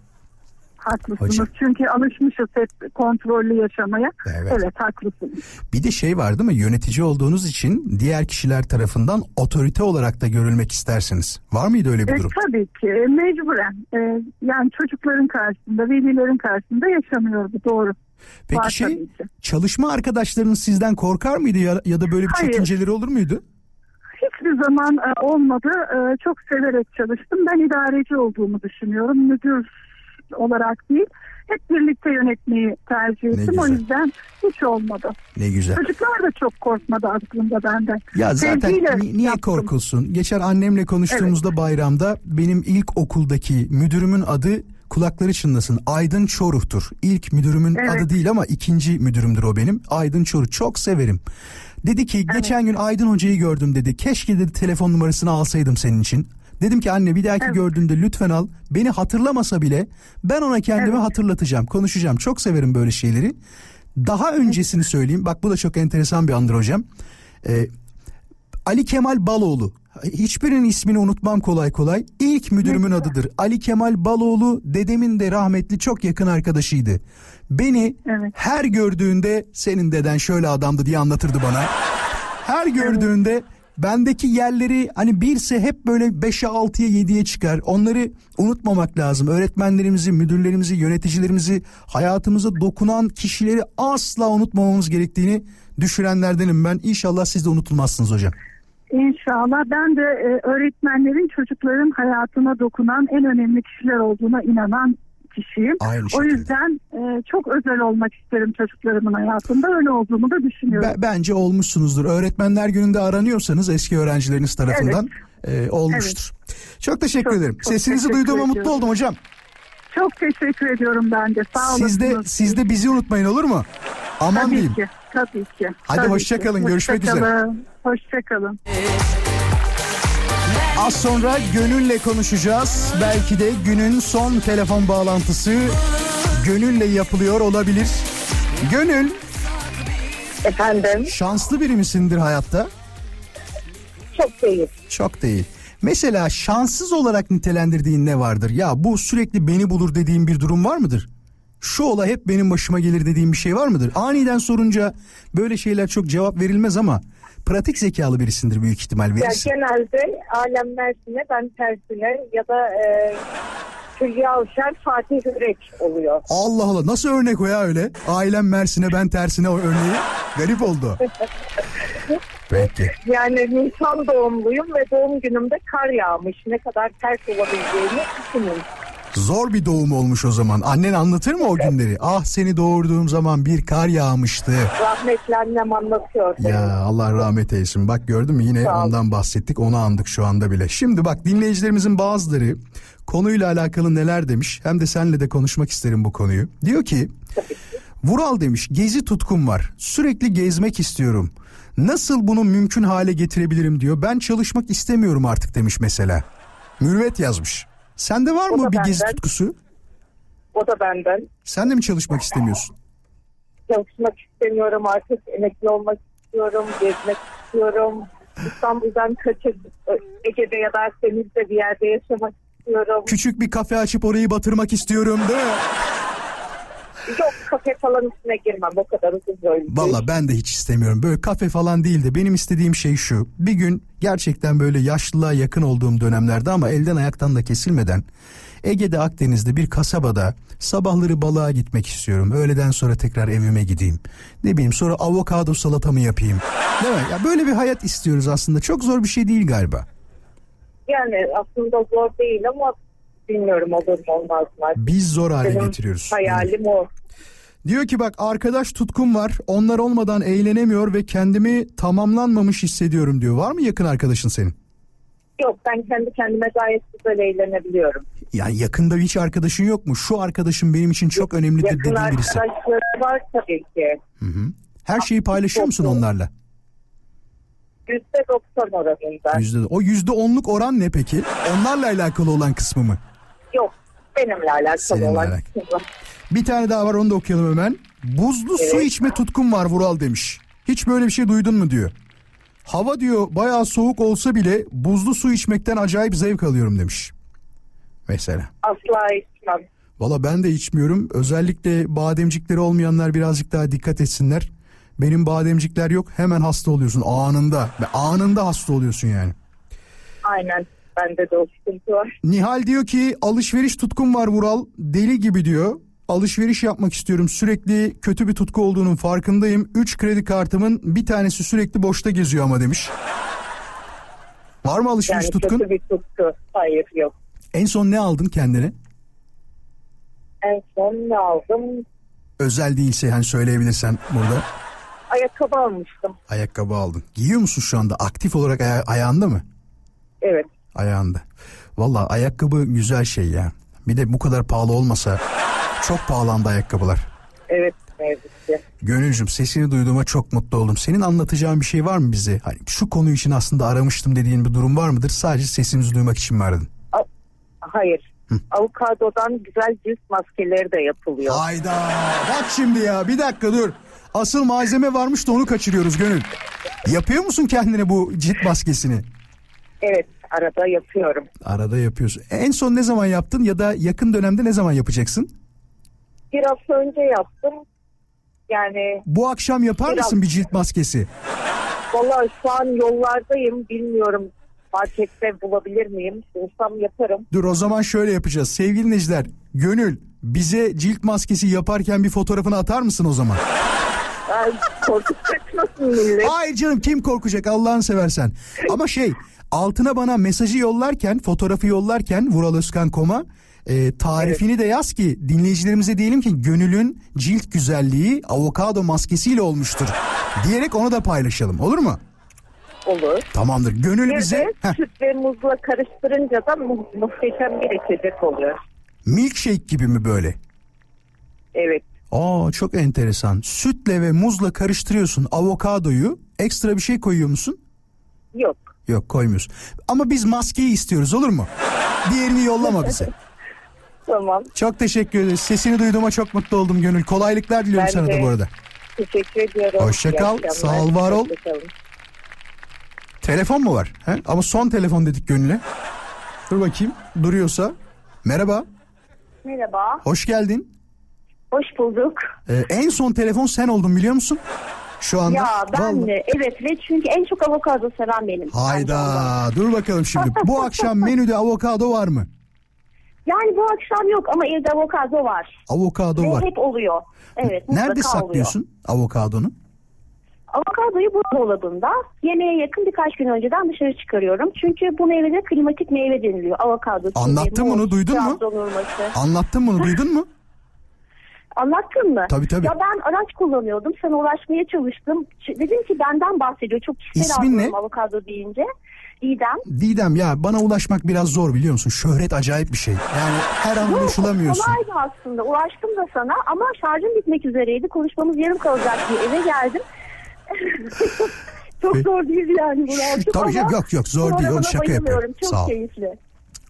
Haklısınız. Hocam. Çünkü alışmışız hep kontrollü yaşamaya. Evet. Evet, haklısınız. Bir de şey var değil mi? Yönetici olduğunuz için diğer kişiler tarafından otorite olarak da görülmek istersiniz. Var mıydı öyle bir e, durum? Tabii ki. Mecburen. E, yani çocukların karşısında, velilerin karşısında yaşanıyor bu, doğru. Peki var şey, çalışma arkadaşlarınız sizden korkar mıydı ya, ya da böyle bir Hayır. çekinceleri olur muydu? Hiçbir zaman e, olmadı. E, çok severek çalıştım. Ben idareci olduğumu düşünüyorum. Müdür olarak değil, hep birlikte yönetmeyi tercih ettim. O yüzden hiç olmadı. Ne güzel. Çocuklar da çok korkmadı aslında benden. Ya zaten ni- niye yaptım. korkulsun? Geçen annemle konuştuğumuzda evet. bayramda benim ilk okuldaki müdürümün adı, kulakları çınlasın, Aydın Çoruh'tur. İlk müdürümün evet. adı değil ama ikinci müdürümdür o benim. Aydın Çoruh, çok severim. Dedi ki evet. geçen gün Aydın Hoca'yı gördüm dedi. Keşke dedi telefon numarasını alsaydım senin için. Dedim ki anne bir dahaki evet. gördüğünde lütfen al. Beni hatırlamasa bile ben ona kendimi evet. hatırlatacağım, konuşacağım. Çok severim böyle şeyleri. Daha öncesini söyleyeyim. Bak bu da çok enteresan bir andır hocam. Ee, Ali Kemal Baloğlu. Hiçbirinin ismini unutmam kolay kolay. İlk müdürümün evet. adıdır. Ali Kemal Baloğlu, dedemin de rahmetli çok yakın arkadaşıydı. Beni evet. her gördüğünde senin deden şöyle adamdı diye anlatırdı bana. Her gördüğünde... Evet. bendeki yerleri hani birse hep böyle beşe altıya yediye çıkar. Onları unutmamak lazım. Öğretmenlerimizi, müdürlerimizi, yöneticilerimizi, hayatımıza dokunan kişileri asla unutmamamız gerektiğini düşürenlerdenim ben. İnşallah siz de unutulmazsınız hocam. İnşallah. Ben de e, öğretmenlerin çocukların hayatına dokunan en önemli kişiler olduğuna inanan kişiyim. O yüzden e, çok özel olmak isterim çocuklarımın hayatında. Öyle olduğumu da düşünüyorum. B- bence olmuşsunuzdur. Öğretmenler gününde aranıyorsanız eski öğrencileriniz tarafından evet. e, olmuştur. Evet. Çok teşekkür çok, ederim. Çok Sesinizi duyduğuma mutlu oldum hocam. Çok teşekkür ediyorum ben de. Sağ olun. Siz de, siz de bizi unutmayın, olur mu? Aman tabii diyeyim. Ki, tabii ki. Hadi tabii hoşça kalın. Ki. Görüşmek hoşça üzere. Kalın. Hoşça kalın. Az sonra Gönül'le konuşacağız. Belki de günün son telefon bağlantısı Gönül'le yapılıyor olabilir. Gönül. Efendim. Şanslı biri misindir hayatta? Çok değil. Çok değil. Mesela şanssız olarak nitelendirdiğin ne vardır? Ya bu sürekli beni bulur dediğin bir durum var mıdır? Şu olay hep benim başıma gelir dediğin bir şey var mıdır? Aniden sorunca böyle şeyler çok cevap verilmez ama pratik zekalı birisindir büyük ihtimal verirsin. Ya genelde alem mersine ben tersine ya da e, Hülya Avşar Fatih Yürek oluyor. Allah Allah, nasıl örnek o ya öyle? Ailem mersine ben tersine o örneği. Garip oldu. Peki. Yani Nisan doğumluyum ve doğum günümde kar yağmış. Ne kadar ters olabileceğini düşünün. Zor bir doğum olmuş o zaman. Annen anlatır mı o günleri? Ah, seni doğurduğum zaman bir kar yağmıştı. Rahmetli annem anlatıyor. Ya Allah rahmet eylesin. Bak gördün mü, yine ondan bahsettik. Onu andık şu anda bile. Şimdi bak, dinleyicilerimizin bazıları konuyla alakalı neler demiş. Hem de seninle de konuşmak isterim bu konuyu. Diyor ki Vural demiş, gezi tutkum var. Sürekli gezmek istiyorum. Nasıl bunu mümkün hale getirebilirim diyor. Ben çalışmak istemiyorum artık demiş mesela. Mürvet yazmış. Sende var mı bir gezi tutkusu? O da benden. Sen de mi çalışmak istemiyorsun? Çalışmak istemiyorum artık. Emekli olmak istiyorum. Gezmek istiyorum. İstanbul'dan kaçıp Ege'de ya da Akdeniz'de bir yerde yaşamak istiyorum. Küçük bir kafe açıp orayı batırmak istiyorum değil mi? Yok, kafe falan üstüne girmem, o kadar uzun böyle. Valla ben de hiç istemiyorum. Böyle kafe falan değil de benim istediğim şey şu. Bir gün gerçekten böyle yaşlılığa yakın olduğum dönemlerde ama elden ayaktan da kesilmeden Ege'de, Akdeniz'de bir kasabada sabahları balığa gitmek istiyorum. Öğleden sonra tekrar evime gideyim. Ne bileyim, sonra avokado salatamı yapayım. Değil mi? Ya böyle bir hayat istiyoruz aslında. Çok zor bir şey değil galiba. Yani aslında zor değil ama bilmiyorum, olur mu olmaz mı? Biz zor hale Benim getiriyoruz. Hayalim o. Diyor ki bak, arkadaş tutkum var. Onlar olmadan eğlenemiyor ve kendimi tamamlanmamış hissediyorum diyor. Var mı yakın arkadaşın senin? Yok, ben kendi kendime gayet güzel eğlenebiliyorum. Yani yakında hiç arkadaşın yok mu? Şu arkadaşım benim için çok yok, önemlidir dediğin birisi. Yakın arkadaşlarım var tabii ki. Hı hı. Her şeyi paylaşıyor musun onlarla? yüzde doksan oranında. Yüzde, o yüzde onluk oran ne peki? Onlarla alakalı olan kısmı mı? Yok, benimle alakalı Seninle olan alakalı. kısmı. Bir tane daha var, onu da okuyalım hemen. Buzlu evet. su içme tutkum var Vural demiş. Hiç böyle bir şey duydun mu diyor. Hava diyor bayağı soğuk olsa bile buzlu su içmekten acayip zevk alıyorum demiş. Mesela. Asla içmem. Valla ben de içmiyorum. Özellikle bademcikleri olmayanlar birazcık daha dikkat etsinler. Benim bademcikler yok, hemen hasta oluyorsun anında. Ve anında hasta oluyorsun yani. Aynen, bende de o sıkıntı var. Nihal diyor ki alışveriş tutkum var Vural, deli gibi diyor. Alışveriş yapmak istiyorum, sürekli kötü bir tutku olduğunun farkındayım. Üç kredi kartımın bir tanesi sürekli boşta geziyor ama demiş. Var mı alışveriş yani tutkun? Yani kötü bir tutku, hayır yok. En son ne aldın kendine? En son ne aldım? Özel değilse hani söyleyebilirsen burada. Ayakkabı almıştım. Ayakkabı aldın. Giyiyor musun şu anda? Aktif olarak aya- ayağında mı? Evet. Ayağında. Vallahi ayakkabı güzel şey ya. Bir de bu kadar pahalı olmasa. Çok pahalandı ayakkabılar. Evet. Evet. Gönülcüm, sesini duyduğuma çok mutlu oldum. Senin anlatacağın bir şey var mı bize? Hani şu konu için aslında aramıştım dediğin bir durum var mıdır? Sadece sesimizi duymak için mi aradın? A- Hayır. Hı. Avokadodan güzel cilt maskeleri de yapılıyor. Hayda. Bak şimdi ya. Bir dakika dur. Asıl malzeme varmış da onu kaçırıyoruz Gönül. Yapıyor musun kendine bu cilt maskesini? Evet, arada yapıyorum. Arada yapıyorsun. En son ne zaman yaptın ya da yakın dönemde ne zaman yapacaksın? Bir hafta önce yaptım. Yani bu akşam yapar mısın bir cilt maskesi? Vallahi şu an yollardayım, bilmiyorum markette bulabilir miyim? Bulsam yaparım. Dur, o zaman şöyle yapacağız. Sevgili dinleyiciler, Gönül bize cilt maskesi yaparken bir fotoğrafını atar mısın o zaman? Ay, korkacak nasıl millet? Hayır canım, kim korkacak Allah'ını seversen. Ama şey, altına bana mesajı yollarken, fotoğrafı yollarken Vural Özkan koma e, tarifini evet. de yaz ki dinleyicilerimize diyelim ki Gönül'ün cilt güzelliği avokado maskesiyle olmuştur diyerek onu da paylaşalım, olur mu? Olur. Tamamdır. Gönül bir bize... Bir süt ve muzla karıştırınca da muhteşem bir içecek oluyor. Milkshake gibi mi böyle? Evet. Aa, çok enteresan. Sütle ve muzla karıştırıyorsun avokadoyu. Ekstra bir şey koyuyor musun? Yok. Yok, koymuyorsun. Ama biz maskeyi istiyoruz, olur mu? Diğerini yollama bize. Tamam. Çok teşekkür ederiz. Sesini duyduğuma çok mutlu oldum Gönül. Kolaylıklar diliyorum ben sana de. Da bu arada. Teşekkür ediyorum. Hoşça kal. Sağ ol, var ol. Telefon mu var? He? Ama son telefon dedik Gönül'e. Dur bakayım. Duruyorsa. Merhaba. Merhaba. Hoş geldin. Hoş bulduk. Ee, en son telefon sen oldun, biliyor musun? Şu anda. Ya ben vallahi... de evet ve çünkü en çok avokado seven benim. Hayda, dur bakalım şimdi. Bu akşam menüde avokado var mı? Yani bu akşam yok ama evde avokado var. Avokado ve var. Hep oluyor. Evet. Nerede saklıyorsun oluyor. avokadonu? Avokadoyu buzdolabında, yemeğe yakın birkaç gün önceden dışarı çıkarıyorum. Çünkü bu meyvede klimatik meyve deniliyor. Avokado. Anlattın mı bunu, duydun mu? Anlattın bunu, duydun mu? Anlattın mı? Tabii tabii. Ya ben araç kullanıyordum. Sana ulaşmaya çalıştım. Dedim ki benden bahsediyor. Çok kişisel anlıyorum avokado deyince. Didem. Didem, ya bana ulaşmak biraz zor, biliyor musun? Şöhret acayip bir şey. Yani her an ulaşılamıyorsun. Kolaydı aslında. Ulaştım da sana ama şarjım bitmek üzereydi. Konuşmamız yarım kalacak diye eve geldim. Çok zor değil yani burası. Tabii ama yok yok zor değil. Onu şaka yapıyorum. Çok sağ ol. Keyifli.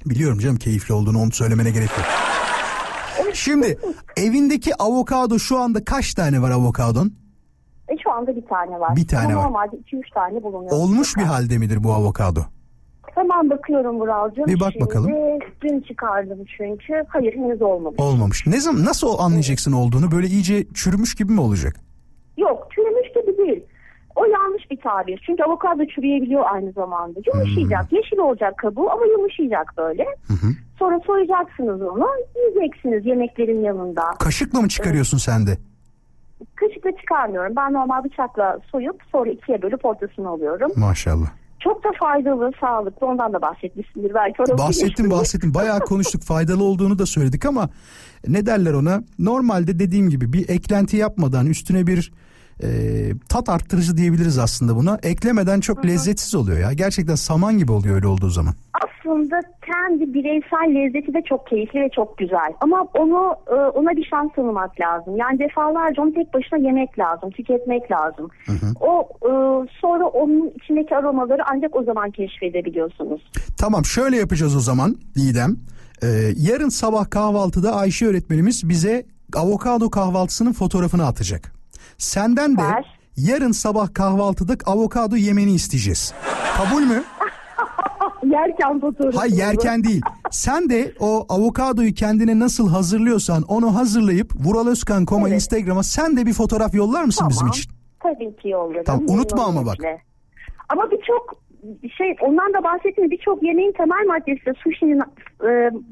Biliyorum canım keyifli olduğunu, onu söylemene gerek yok. Şimdi evindeki avokado şu anda kaç tane var avokadon? E, şu anda bir tane var. Bir tane ama var. Normalde iki üç tane bulunuyor. Olmuş bir halde midir bu avokado? Hemen bakıyorum Vuralcığım. Bir bak şimdi, bakalım. Dün çıkardım çünkü. Hayır, henüz olmamış. Olmamış. Ne zaman, nasıl anlayacaksın olduğunu? Böyle iyice çürümüş gibi mi olacak? Yok, çürümüş gibi değil. O yanlış bir tabir. Çünkü avokado çürüyebiliyor aynı zamanda. Yumuşayacak. Hmm. Yeşil olacak kabuğu ama yumuşayacak böyle. Hı hı. Sonra soyacaksınız onu. Yiyeceksiniz yemeklerin yanında. Kaşıkla mı çıkarıyorsun sen de? Kaşıkla çıkarmıyorum. Ben normal bıçakla soyup sonra ikiye bölüp ortasını alıyorum. Maşallah. Çok da faydalı, sağlıklı. Ondan da bahsetmişsindir. Belki bahsettim, bahsettim. Bayağı konuştuk. Faydalı olduğunu da söyledik ama ne derler ona? Normalde dediğim gibi bir eklenti yapmadan üstüne bir E, tat arttırıcı diyebiliriz aslında buna. Eklemeden çok Hı-hı. lezzetsiz oluyor ya. Gerçekten saman gibi oluyor öyle olduğu zaman. Aslında kendi bireysel lezzeti de çok keyifli ve çok güzel. Ama onu ona bir şans tanımak lazım. Yani defalarca onu tek başına yemek lazım, tüketmek lazım. Hı-hı. O sonra onun içindeki aromaları ancak o zaman keşfedebiliyorsunuz. Tamam, şöyle yapacağız o zaman Didem. Ee, yarın sabah kahvaltıda Ayşe öğretmenimiz bize avokado kahvaltısının fotoğrafını atacak. Senden de Ver. yarın sabah kahvaltıda avokado yemeni isteyeceğiz. Kabul mü? Yerken fotoğrafı. Hayır, yerken değil. Sen de o avokadoyu kendine nasıl hazırlıyorsan onu hazırlayıp Vural Özkan koma evet. Instagram'a sen de bir fotoğraf yollar mısın tamam. bizim için? Tabii ki yollarım. Tamam, unutma ama bak. Ama birçok şey, ondan da bahsettim, birçok yemeğin temel maddesi, sushi'nin,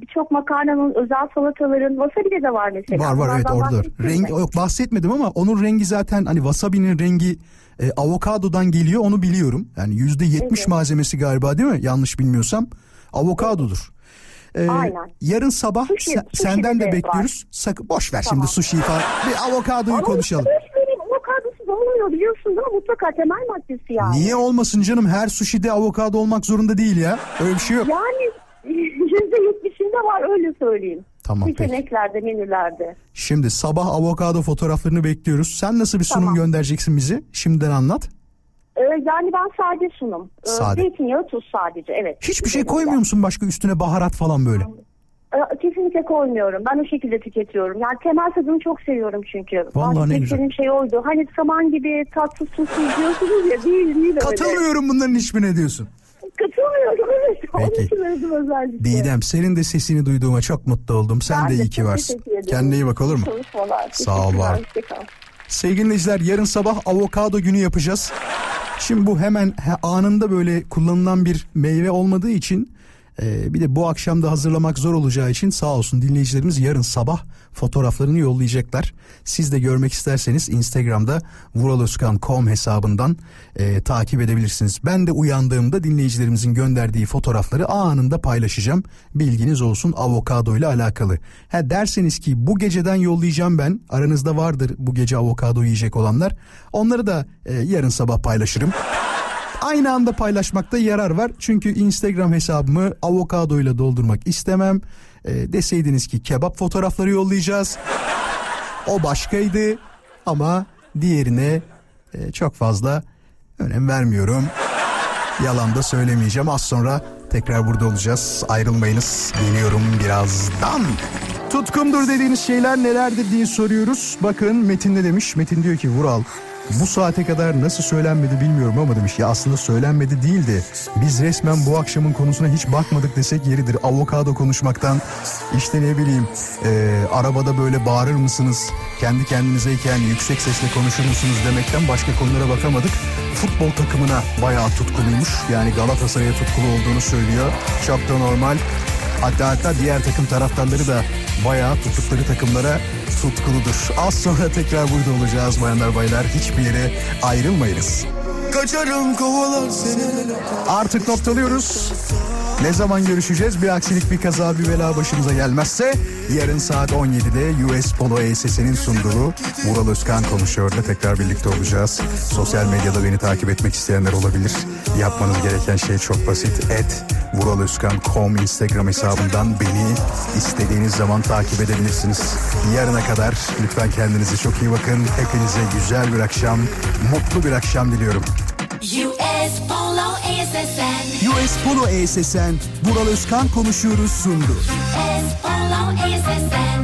birçok makarnanın, özel salataların, wasabi'de de var mesela. Var var, evet, orada. Rengi yok, bahsetmedim ama onun rengi zaten hani wasabi'nin rengi e, avokadodan geliyor, onu biliyorum. Yani yüzde yetmiş evet. malzemesi galiba, değil mi? Yanlış bilmiyorsam avokadodur. Ee, Aynen. Yarın sabah sushi, sen, sushi senden de, de bekliyoruz. Sakın boş ver tamam. şimdi sushi'yi falan. Bir avokadoyu konuşalım. Olmuyor, biliyorsun değil mi? Mutlaka temel maddesi yani. Niye olmasın canım? Her suşide avokado olmak zorunda değil ya. Öyle bir şey yok. Yani yüzde yetmişinde var, öyle söyleyeyim. Tamam, seçeneklerde, menülerde. Şimdi sabah avokado fotoğraflarını bekliyoruz. Sen nasıl bir sunum tamam. göndereceksin bizi? Şimdiden anlat. Ee, yani ben sade sunum. Ee, sade. Zeytinyağı, tuz sadece. Evet. Hiçbir şey koymuyor musun başka üstüne, baharat falan böyle? Tamam. Kesinlikle koymuyorum. Ben o şekilde tüketiyorum. Yani temel tadını çok seviyorum çünkü. Vallahi ne güzel. Şey oldu. Hani saman gibi tatsız susuz diyorsunuz ya. Değil, değil Katılmıyorum öyle. Bunların hiçbirine diyorsun. Katılmıyorum. Evet. Peki. Didem, senin de sesini duyduğuma çok mutlu oldum. Sen ben de, de iyi ki varsın. Kendine iyi bak, olur mu? Sağ ol, var. Sevgili dinleyiciler, yarın sabah avokado günü yapacağız. Şimdi bu hemen anında böyle kullanılan bir meyve olmadığı için e, bir de bu akşam da hazırlamak zor olacağı için sağ olsun dinleyicilerimiz yarın sabah fotoğraflarını yollayacaklar. Siz de görmek isterseniz Instagram'da vural özkan nokta com hesabından e, takip edebilirsiniz. Ben de uyandığımda dinleyicilerimizin gönderdiği fotoğrafları anında paylaşacağım. Bilginiz olsun, avokado ile alakalı. Ha derseniz ki bu geceden yollayacağım ben. Aranızda vardır bu gece avokado yiyecek olanlar. Onları da e, yarın sabah paylaşırım. Aynı anda paylaşmakta yarar var. Çünkü Instagram hesabımı avokadoyla doldurmak istemem. E, deseydiniz ki kebap fotoğrafları yollayacağız. O başkaydı ama diğerine e, çok fazla önem vermiyorum. Yalan da söylemeyeceğim. Az sonra tekrar burada olacağız. Ayrılmayınız. Geliyorum birazdan. Tutkumdur dediğiniz şeyler nelerdir diye soruyoruz. Bakın Metin ne demiş? Metin diyor ki Vural, bu saate kadar nasıl söylenmedi bilmiyorum ama demiş ya aslında söylenmedi değildi. Biz resmen bu akşamın konusuna hiç bakmadık desek yeridir. Avokado konuşmaktan işte ne bileyim e, arabada böyle bağırır mısınız? Kendi kendinizeyken yüksek sesle konuşur musunuz demekten başka konulara bakamadık. Futbol takımına bayağı tutkuluymuş. Yani Galatasaray'a tutkulu olduğunu söylüyor. Çok da normal. Hatta hatta diğer takım taraftarları da bayağı tuttukları takımlara tutkuludur. Az sonra tekrar burada olacağız bayanlar baylar. Hiçbir yere ayrılmayınız. Kaçarım kovalar seni. Artık noktalıyoruz. Ne zaman görüşeceğiz? Bir aksilik, bir kaza, bir bela başımıza gelmezse yarın saat on yedide U S. Polo A S S N'in sunduğu Vural Özkan Konuşuyor'da tekrar birlikte olacağız. Sosyal medyada beni takip etmek isteyenler olabilir. Yapmanız gereken şey çok basit. Et vural özkan nokta com Instagram hesabından beni istediğiniz zaman takip edebilirsiniz. Yarına kadar lütfen kendinize çok iyi bakın. Hepinize güzel bir akşam, mutlu bir akşam diliyorum. U S. Polo A S S N U S. Polo A S S N Vural Özkan Konuşuyoruz sundu. U S. Polo A S S N